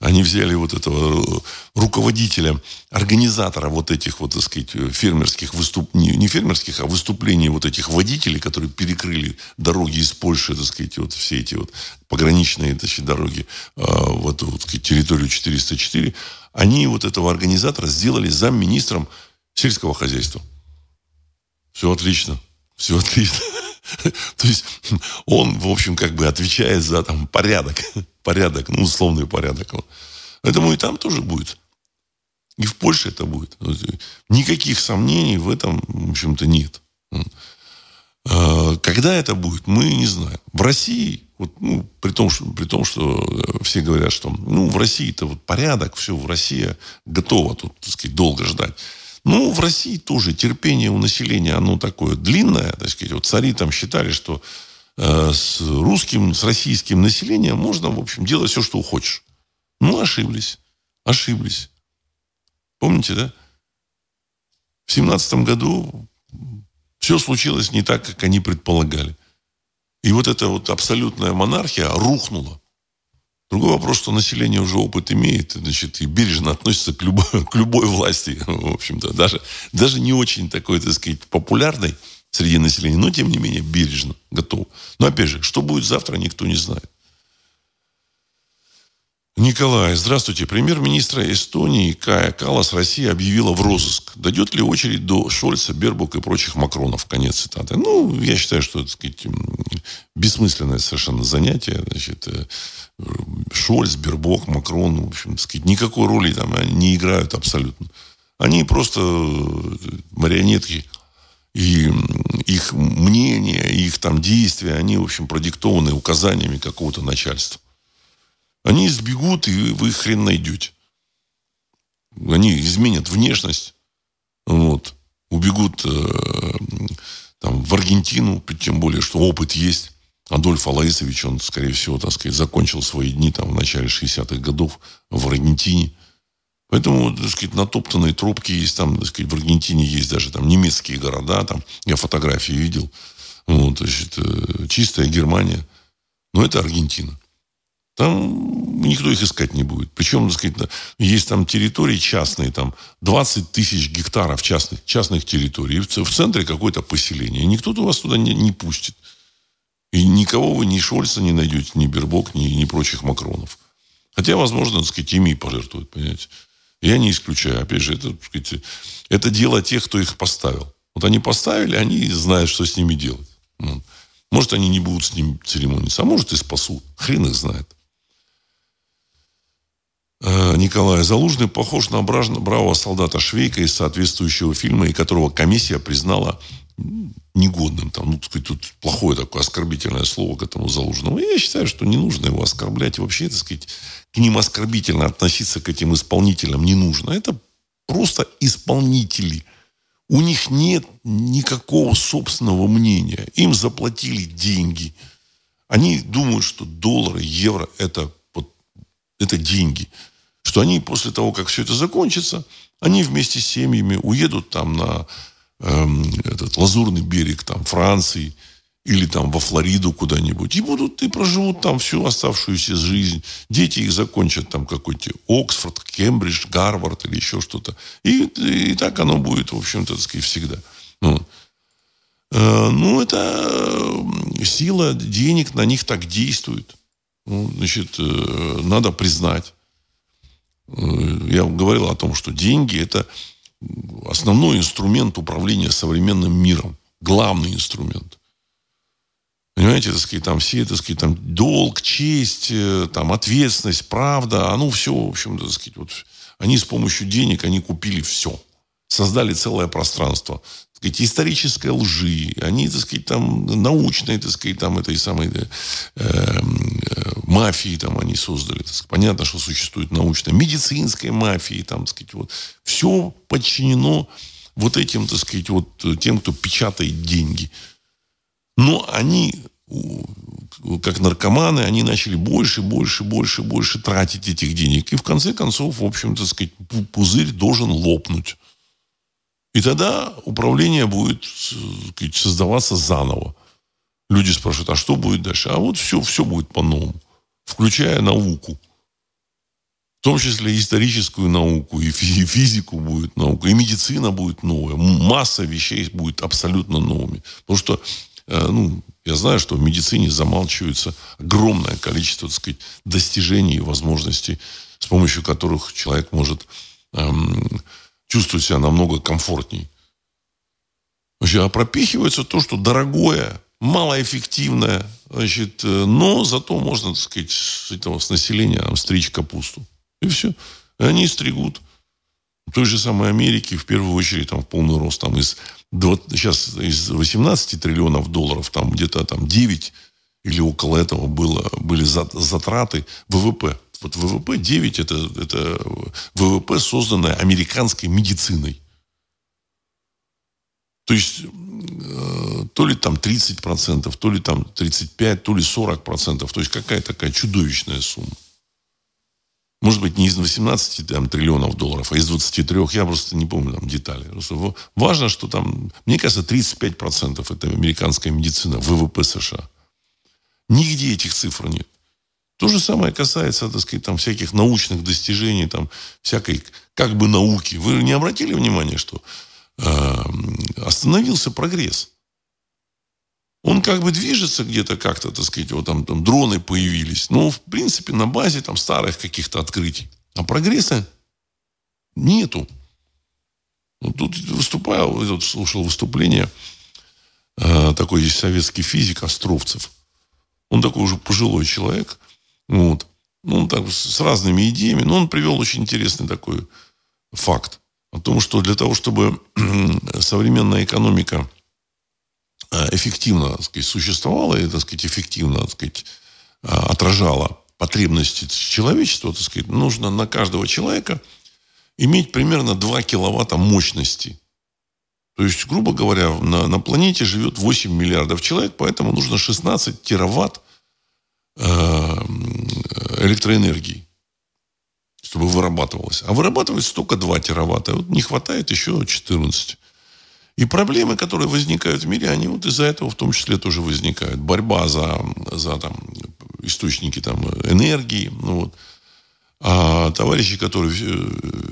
Они взяли вот этого руководителя, организатора вот этих вот, так сказать, фермерских выступлений, не фермерских, а выступлений вот этих водителей, которые перекрыли дороги из Польши, так сказать, вот все эти вот пограничные, так сказать, дороги в эту, так сказать, территорию 404. Они вот этого организатора сделали замминистром сельского хозяйства. Все отлично. То есть он, в общем, как бы отвечает за там порядок, условный порядок. Поэтому и там тоже будет. И в Польше это будет. Никаких сомнений в этом, в общем-то, нет. Когда это будет, мы не знаем. В России, при том, что все говорят, что в России-то порядок, все, Россия готова тут, так сказать, долго ждать. Ну, в России тоже терпение у населения, оно такое длинное, так сказать. Вот цари там считали, что с российским населением можно, в общем, делать все, что хочешь. Ну, ошиблись. Помните, да? В 1917 году все случилось не так, как они предполагали. И вот эта вот абсолютная монархия рухнула. Другой вопрос, что население уже опыт имеет, значит, и бережно относится к любой власти, в общем-то, даже не очень такой, так сказать, популярной среди населения, но, тем не менее, бережно, готов. Но, опять же, что будет завтра, никто не знает. Николай, здравствуйте. Премьер-министра Эстонии Кая Калас России объявила в розыск. Дойдет ли очередь до Шольца, Бербок и прочих Макронов? Конец цитаты. Ну, я считаю, что, так сказать, бессмысленное совершенно занятие. Значит, Шольц, Бербок, Макрон, в общем, так сказать, никакой роли там не играют абсолютно. Они просто марионетки. И их мнение, их там действия, они, в общем, продиктованы указаниями какого-то начальства. Они сбегут, и вы их хрен найдете. Они изменят внешность. Вот. Убегут там, в Аргентину, тем более, что опыт есть. Адольф Алаисович, он, скорее всего, так сказать, закончил свои дни там, в начале 60-х годов в Аргентине. Поэтому, так сказать, натоптанные тропки есть. Там, так сказать, в Аргентине есть даже там, немецкие города. Там, я фотографии видел. Вот, значит, чистая Германия. Но это Аргентина. Там никто их искать не будет. Причем, так сказать, есть там территории частные, там 20 тысяч гектаров частных территорий. И в центре какое-то поселение. И никто вас туда не пустит. И никого вы ни Шольца не найдете, ни Бербок, ни прочих Макронов. Хотя, возможно, так сказать, ими и пожертвуют, понимаете. Я не исключаю. Опять же, это, так сказать, это дело тех, кто их поставил. Вот они поставили, они знают, что с ними делать. Может, они не будут с ним церемониться, а может, и спасут. Хрен их знает. Николай, Залужный похож на бравого солдата Швейка из соответствующего фильма, и которого комиссия признала негодным. Там, ну, так сказать, тут плохое такое оскорбительное слово к этому Залужному. Я считаю, что не нужно его оскорблять. И вообще, так сказать, к ним оскорбительно относиться, к этим исполнителям не нужно. Это просто исполнители. У них нет никакого собственного мнения. Им заплатили деньги. Они думают, что доллары, евро – это деньги. Что они после того, как все это закончится, они вместе с семьями уедут там на этот лазурный берег там, Франции или там во Флориду куда-нибудь. И будут и проживут там всю оставшуюся жизнь. Дети их закончат там какой-то Оксфорд, Кембридж, Гарвард или еще что-то. И так оно будет, в общем-то, так сказать, всегда. Ну, это сила денег на них так действует. Значит, надо признать. Я говорил о том, что деньги – это основной инструмент управления современным миром. Главный инструмент. Понимаете, так сказать, там все, так сказать, там долг, честь, там ответственность, правда. Оно все, в общем, так сказать, вот они с помощью денег, они купили все. Создали целое пространство. Исторической лжи, они, так сказать, там, научной, так сказать, там, этой самой мафии там они создали. Так сказать. Понятно, что существует научная, медицинская мафия, там, так сказать, вот. Все подчинено вот этим, так сказать, вот тем, кто печатает деньги. Но они, как наркоманы, они начали больше тратить этих денег. И в конце концов, в общем, так сказать, пузырь должен лопнуть. И тогда управление будет, так сказать, создаваться заново. Люди спрашивают, а что будет дальше? А вот все будет по-новому, включая науку. В том числе и историческую науку, и физику будет наука, и медицина будет новая. Масса вещей будет абсолютно новыми. Потому что, я знаю, что в медицине замалчивается огромное количество, так сказать, достижений и возможностей, с помощью которых человек может... чувствуют себя намного комфортней. Вообще, пропихивается то, что дорогое, малоэффективное, значит, но зато можно, так сказать, с населения стричь капусту. И все. И они стригут. В той же самой Америке, в первую очередь, там, в полный рост, там, сейчас из 18 триллионов долларов, там, где-то там 9 или около этого были затраты ВВП. Вот ВВП-9 – это ВВП, созданное американской медициной. То есть, то ли там 30%, то ли там 35%, то ли 40%. То есть, какая такая чудовищная сумма. Может быть, не из 18 там, триллионов долларов, а из 23. Я просто не помню там детали. Просто важно, что там, мне кажется, 35% это американская медицина, ВВП США. Нигде этих цифр нет. То же самое касается, так сказать, там, всяких научных достижений, там, всякой как бы науки. Вы не обратили внимания, что остановился прогресс? Он как бы движется где-то как-то, так сказать, вот там дроны появились. Но, в принципе, на базе там старых каких-то открытий. А прогресса нету. Вот тут выступал, я слушал выступление, такой есть советский физик Островцев. Он такой уже пожилой человек. Вот. Ну, он так, с разными идеями. Но он привел очень интересный такой факт. О том, что для того, чтобы современная экономика эффективно, так сказать, существовала и, так сказать, эффективно, так сказать, отражала потребности человечества, так сказать, нужно на каждого человека иметь примерно 2 киловатта мощности. То есть, грубо говоря, на планете живет 8 миллиардов человек, поэтому нужно 16 тераватт электроэнергии, чтобы вырабатывалось. А вырабатывается только 2 тераватта. Вот не хватает еще 14. И проблемы, которые возникают в мире, они вот из-за этого в том числе тоже возникают. Борьба за там, источники там, энергии. Ну, вот. А товарищи, которые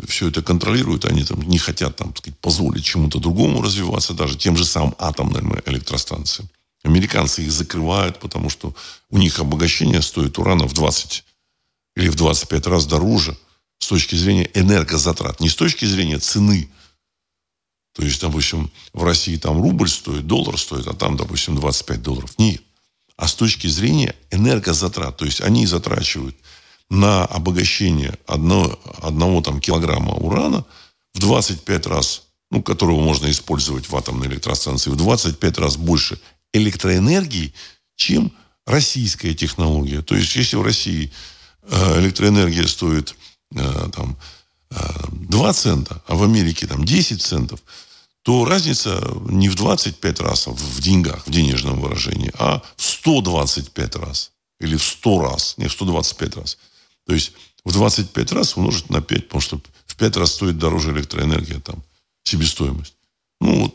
все это контролируют, они там, не хотят там, так сказать, позволить чему-то другому развиваться, даже тем же самым атомным электростанциям. Американцы их закрывают, потому что у них обогащение стоит урана в 20 или в 25 раз дороже с точки зрения энергозатрат. Не с точки зрения цены. То есть, допустим, в России там рубль стоит, доллар стоит, а там, допустим, $25. Нет. А с точки зрения энергозатрат. То есть, они затрачивают на обогащение одного там, килограмма урана в 25 раз, ну, которого можно использовать в атомной электростанции, в 25 раз больше электроэнергии, чем российская технология. То есть, если в России электроэнергия стоит там, 2 цента, а в Америке там 10 центов, то разница не в 25 раз, а в деньгах, в денежном выражении, а в 125 раз. Или в 100 раз. Не, в 125 раз. То есть, в 25 раз умножить на 5, потому что в 5 раз стоит дороже электроэнергия, там, себестоимость. Ну, вот,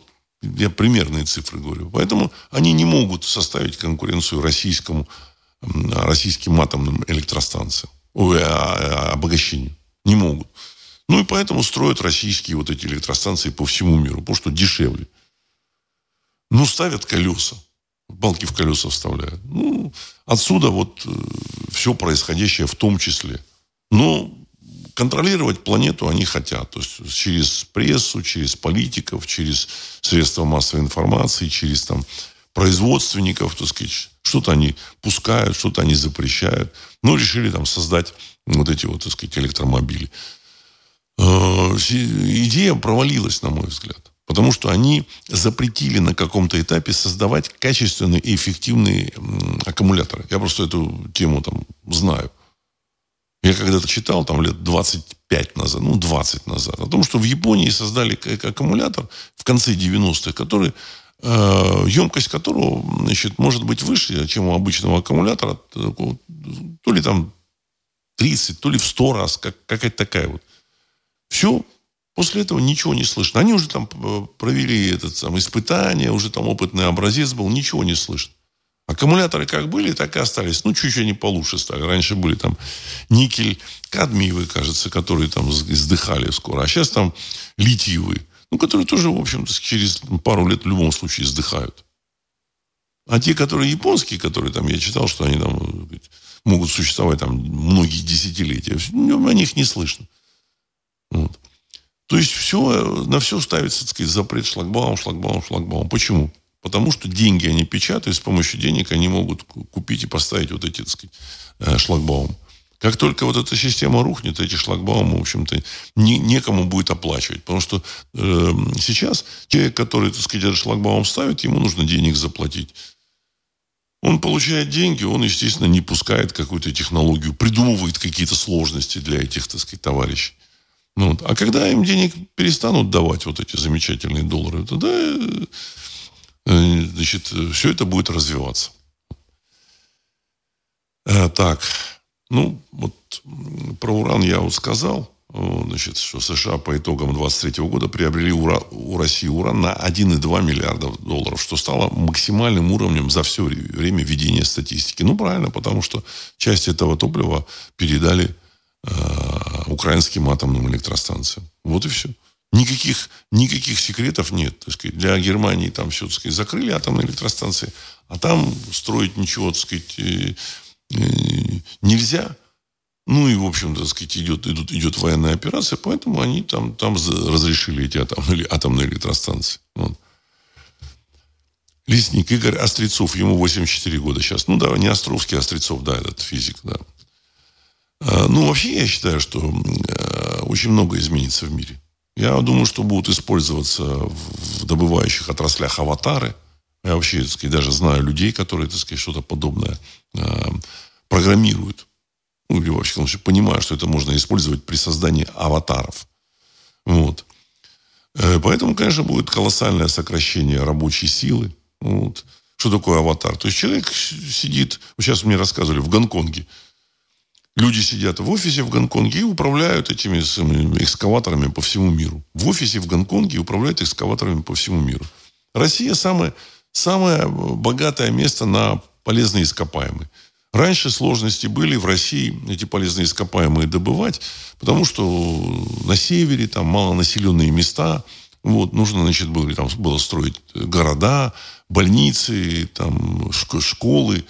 я примерные цифры говорю. Поэтому они не могут составить конкуренцию российским атомным электростанциям. Обогащению. Не могут. Ну, и поэтому строят российские вот эти электростанции по всему миру. Потому что дешевле. Ну, ставят колеса. Балки в колеса вставляют. Ну, отсюда вот все происходящее в том числе. Но контролировать планету они хотят. То есть через прессу, через политиков, через средства массовой информации, через там, производственников, так сказать. Что-то они пускают, что-то они запрещают. Но решили там создать вот эти вот, так сказать, электромобили. Идея провалилась, на мой взгляд. Потому что они запретили на каком-то этапе создавать качественные и эффективные аккумуляторы. Я просто эту тему там знаю. Я когда-то читал там лет 25 назад, ну 20 назад, о том, что в Японии создали аккумулятор в конце 90-х, который, емкость которого, значит, может быть выше, чем у обычного аккумулятора. То ли там 30, то ли в 100 раз. Какая-то такая вот. Все. После этого ничего не слышно. Они уже там провели испытание, уже там опытный образец был, ничего не слышно. Аккумуляторы как были, так и остались. Ну, чуть-чуть они получше стали. Раньше были там никель-кадмиевые, кажется, которые там издыхали скоро. А сейчас там литиевые, ну, которые тоже, в общем-то, через пару лет в любом случае издыхают. А те, которые японские, которые там, я читал, что они там могут существовать там многие десятилетия, о них не слышно. Вот. То есть, на все ставится, так сказать, запрет шлагбаум. Почему? Потому что деньги они печатают, с помощью денег они могут купить и поставить вот эти, так сказать, шлагбаумы. Как только вот эта система рухнет, эти шлагбаумы, в общем-то, некому будет оплачивать. Потому что сейчас человек, который, так сказать, этот шлагбаум ставит, ему нужно денег заплатить. Он получает деньги, он, естественно, не пускает какую-то технологию, придумывает какие-то сложности для этих, так сказать, товарищей. Вот. А когда им денег перестанут давать, вот эти замечательные доллары, тогда, значит, все это будет развиваться. Так, ну, вот про уран я вот сказал, значит, что США по итогам 2023 года приобрели у России уран на 1,2 миллиарда долларов, что стало максимальным уровнем за все время ведения статистики. Ну, правильно, потому что часть этого топлива передали украинским атомным электростанциям. Вот и все. Никаких секретов нет. Так сказать. Для Германии там все, так сказать, закрыли атомные электростанции, а там строить ничего, так сказать, нельзя. Ну и, в общем, так сказать, идет военная операция, поэтому они там разрешили эти атомные электростанции. Вот. Лесник Игорь Острецов, ему 84 года сейчас. Ну да, не Островский, а Острецов, да, этот физик, да. Ну, вообще, я считаю, что очень много изменится в мире. Я думаю, что будут использоваться в добывающих отраслях аватары. Я вообще, так сказать, даже знаю людей, которые, так сказать, что-то подобное программируют. Ну, или вообще, конечно, понимаю, что это можно использовать при создании аватаров. Вот. Поэтому, конечно, будет колоссальное сокращение рабочей силы. Вот. Что такое аватар? То есть человек сидит... Сейчас мне рассказывали, в Гонконге. Люди сидят в офисе в Гонконге и управляют этими экскаваторами по всему миру. В офисе в Гонконге управляют экскаваторами по всему миру. Россия самое богатое место на полезные ископаемые. Раньше сложности были в России эти полезные ископаемые добывать, потому что на севере там малонаселенные места. Вот, нужно, значит, было строить города, больницы, там, школы,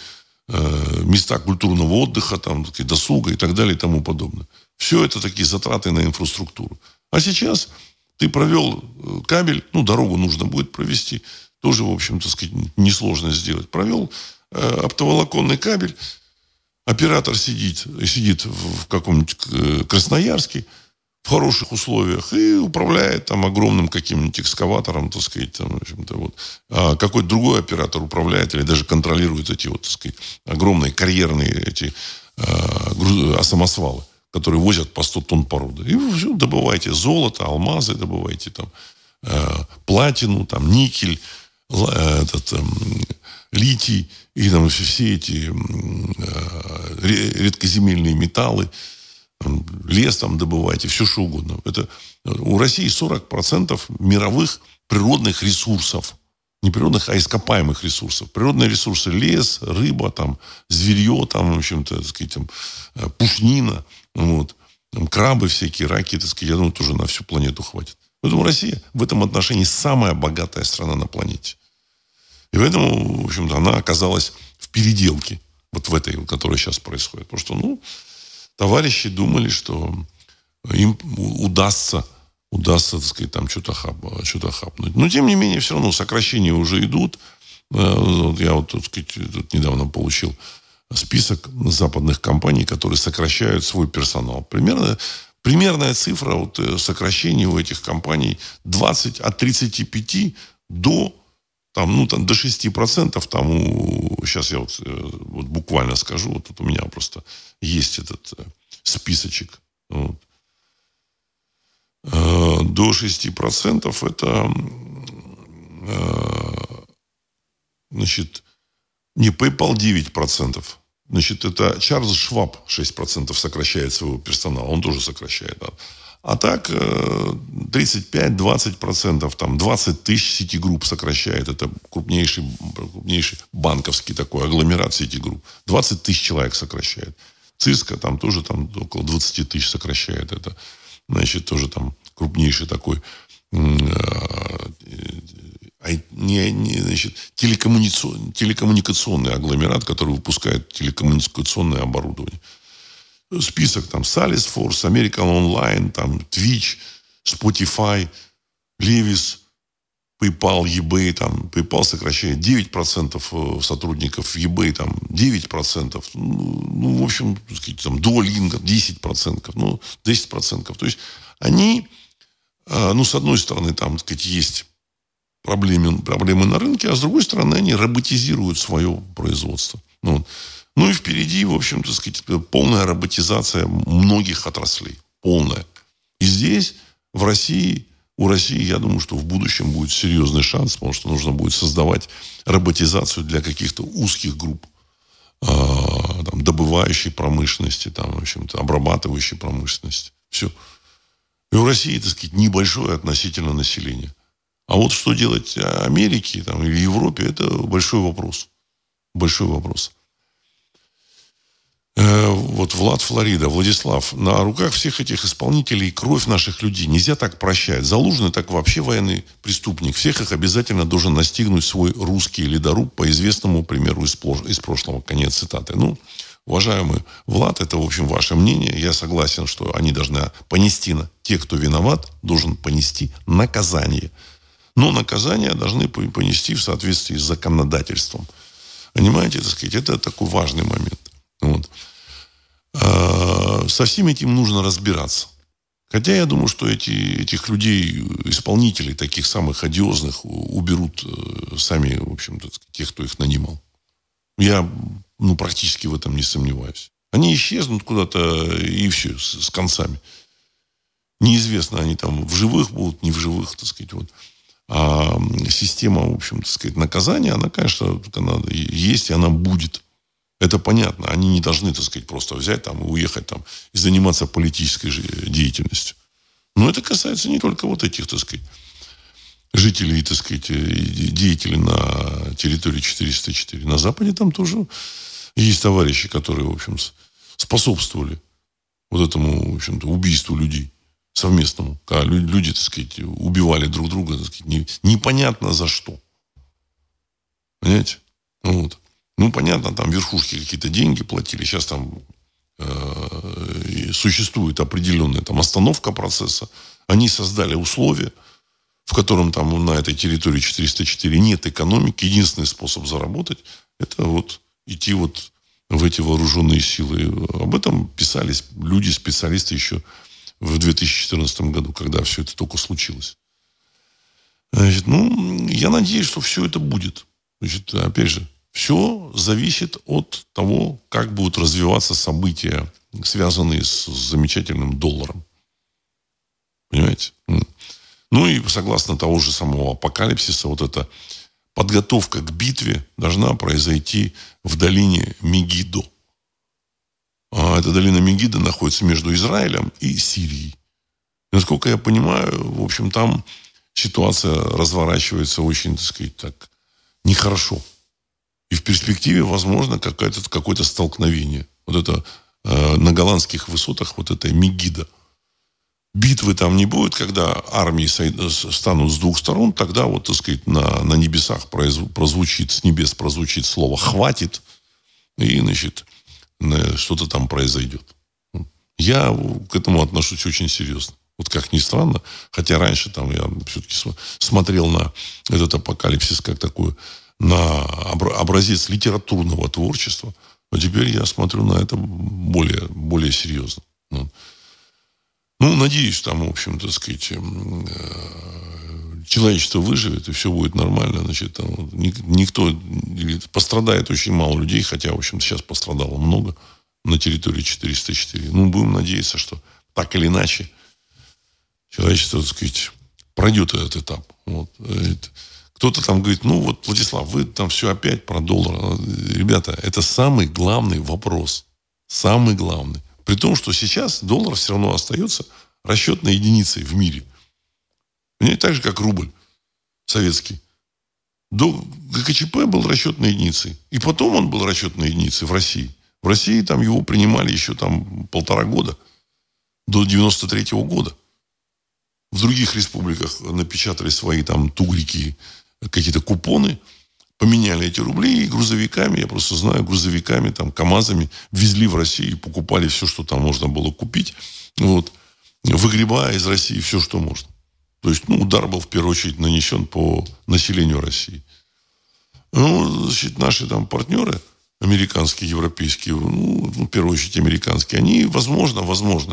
места культурного отдыха, там, досуга и так далее и тому подобное. Все это такие затраты на инфраструктуру. А сейчас ты провел кабель, ну, дорогу нужно будет провести, тоже, в общем, так сказать, несложно сделать. Провел оптоволоконный кабель, оператор сидит в каком-нибудь Красноярске в хороших условиях и управляет там огромным каким-нибудь экскаватором, так сказать, там, в общем-то, вот. А какой-то другой оператор управляет или даже контролирует эти вот, так сказать, огромные карьерные эти самосвалы, которые возят по 100 тонн породы. И вы все добываете золото, алмазы добываете, там, платину, там, никель, литий и там все эти редкоземельные металлы. Лес там добываете, все что угодно. Это, у России 40% мировых природных ресурсов. Не природных, а ископаемых ресурсов. Природные ресурсы: лес, рыба, там, зверье, там, в общем-то, так сказать, там, пушнина, вот, там, крабы всякие, раки, так сказать, я думаю, тоже на всю планету хватит. Поэтому Россия в этом отношении самая богатая страна на планете. И поэтому, в общем-то, она оказалась в переделке, вот в этой, которая сейчас происходит. Потому что, ну, товарищи думали, что им удастся, так сказать, там что-то хапнуть. Но, тем не менее, все равно сокращения уже идут. Я вот, так сказать, тут недавно получил список западных компаний, которые сокращают свой персонал. Примерная цифра вот сокращений у этих компаний 20 от 35 до... Там, до 6%, там, сейчас я вот буквально скажу, вот тут у меня просто есть этот списочек. Вот. До 6% это, значит, не PayPal 9%. Значит, это Чарльз Шваб 6% сокращает своего персонала, он тоже сокращает, да. А так 35-20%, там 20 тысяч Ситигрупп сокращает. Это крупнейший банковский такой агломерат Ситигрупп. 20 тысяч человек сокращает. Циско там тоже там около 20 тысяч сокращает. Это, значит, тоже там крупнейший такой телекоммуникационный агломерат, который выпускает телекоммуникационное оборудование. Список там Salesforce, American Online, там Twitch, Spotify, Levis, PayPal, eBay. Там PayPal сокращает 9% сотрудников, eBay там 9%. Ну, в общем, так сказать, там Duolingo 10%. Ну, 10%. То есть они, ну, с одной стороны, там, так сказать, есть проблемы на рынке, а с другой стороны, они роботизируют свое производство. Ну, ну и впереди, в общем-то, полная роботизация многих отраслей. Полная. И здесь, в России, у России, я думаю, что в будущем будет серьезный шанс, потому что нужно будет создавать роботизацию для каких-то узких групп, там, добывающей промышленности, там, в общем-то, обрабатывающей промышленности. Все. И у России, так сказать, небольшое относительно населения. А вот что делать Америке там, или Европе, это большой вопрос. Большой вопрос. Вот Влад Флорида. Владислав, на руках всех этих исполнителей кровь наших людей. Нельзя так прощать. Залужный так вообще военный преступник. Всех их обязательно должен настигнуть свой русский ледоруб по известному примеру из прошлого. Конец цитаты. Ну, уважаемый Влад, это, в общем, ваше мнение. Я согласен, что они должны понести, те, кто виноват, должен понести наказание. Но наказания должны понести в соответствии с законодательством. Понимаете, так сказать, это такой важный момент. Вот. Со всем этим нужно разбираться. Хотя я думаю, что этих людей, исполнителей, таких самых одиозных, уберут сами, в общем-то, те, кто их нанимал. Я практически в этом не сомневаюсь. Они исчезнут куда-то и все, с концами. Неизвестно, они там в живых будут, не в живых, так сказать, вот. А система, в общем, так сказать, наказания, она, конечно, она есть и она будет. Это понятно. Они не должны, так сказать, просто взять там и уехать там и заниматься политической деятельностью. Но это касается не только вот этих, так сказать, жителей, так сказать, деятелей на территории 404. На Западе там тоже есть товарищи, которые, в общем, способствовали вот этому, в общем-то, убийству людей. Совместному. Когда люди, так сказать, убивали друг друга, так сказать, непонятно за что. Понимаете? Вот. Ну, понятно, там верхушки какие-то деньги платили. Сейчас там существует определенная там остановка процесса. Они создали условия, в котором там на этой территории 404 нет экономики. Единственный способ заработать – это вот идти вот в эти вооруженные силы. Об этом писались люди, специалисты еще в 2014 году, когда все это только случилось. Значит, я надеюсь, что все это будет. Значит, опять же, все зависит от того, как будут развиваться события, связанные с замечательным долларом. Понимаете? Ну и согласно того же самого апокалипсиса, вот эта подготовка к битве должна произойти в долине Мегидо. Эта долина Мегидо находится между Израилем и Сирией. Насколько я понимаю, в общем, там ситуация разворачивается очень, так сказать, так, нехорошо. И в перспективе, возможно, какое-то столкновение. Вот это на голландских высотах, вот это Мегидо. Битвы там не будет, когда армии станут с двух сторон, тогда, вот, так сказать, на небесах прозвучит слово «хватит», и, значит, что-то там произойдет. Я к этому отношусь очень серьезно. Вот как ни странно, хотя раньше там я все-таки смотрел на этот апокалипсис как такой, на образец литературного творчества, но теперь я смотрю на это более серьезно. Надеюсь, там, в общем, так сказать, человечество выживет, и все будет нормально. Значит, там, никто... Пострадает очень мало людей, хотя, в общем, сейчас пострадало много на территории 404. Будем надеяться, что так или иначе человечество, так сказать, пройдет этот этап. Вот. Кто-то там говорит, Владислав, вы там все опять про доллар. Ребята, это самый главный вопрос. Самый главный. При том, что сейчас доллар все равно остается расчетной единицей в мире. Так же, как рубль советский. До ГКЧП был расчетной единицей. И потом он был расчетной единицей в России. В России там его принимали еще там 1,5 года. До 93-го года. В других республиках напечатали свои там тугрики, какие-то купоны. Поменяли эти рубли и грузовиками, я просто знаю, грузовиками, там, КАМАЗами везли в Россию и покупали все, что там можно было купить. Вот. Выгребая из России все, что можно. То есть, удар был, в первую очередь, нанесен по населению России. Значит, наши там партнеры, американские, европейские, в первую очередь, американские, они, возможно,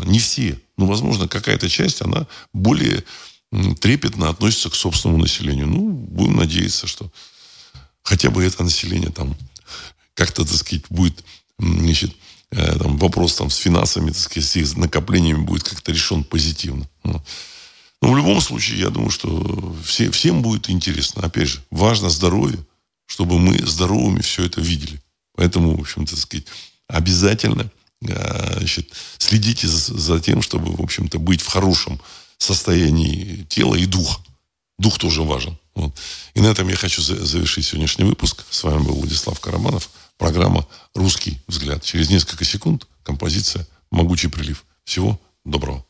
не все, но, возможно, какая-то часть, она более трепетно относится к собственному населению. Будем надеяться, что хотя бы это население там как-то, так сказать, будет, значит, там, вопрос там, с финансами, так сказать, с их накоплениями будет как-то решен позитивно. Но в любом случае, я думаю, что всем будет интересно. Опять же, важно здоровье, чтобы мы здоровыми все это видели. Поэтому, в общем-то, сказать, обязательно следите за тем, чтобы, в общем-то, быть в хорошем состоянии тела и духа. Дух тоже важен. Вот. И на этом я хочу завершить сегодняшний выпуск. С вами был Владислав Карабанов. Программа «Русский взгляд». Через несколько секунд композиция «Могучий прилив». Всего доброго.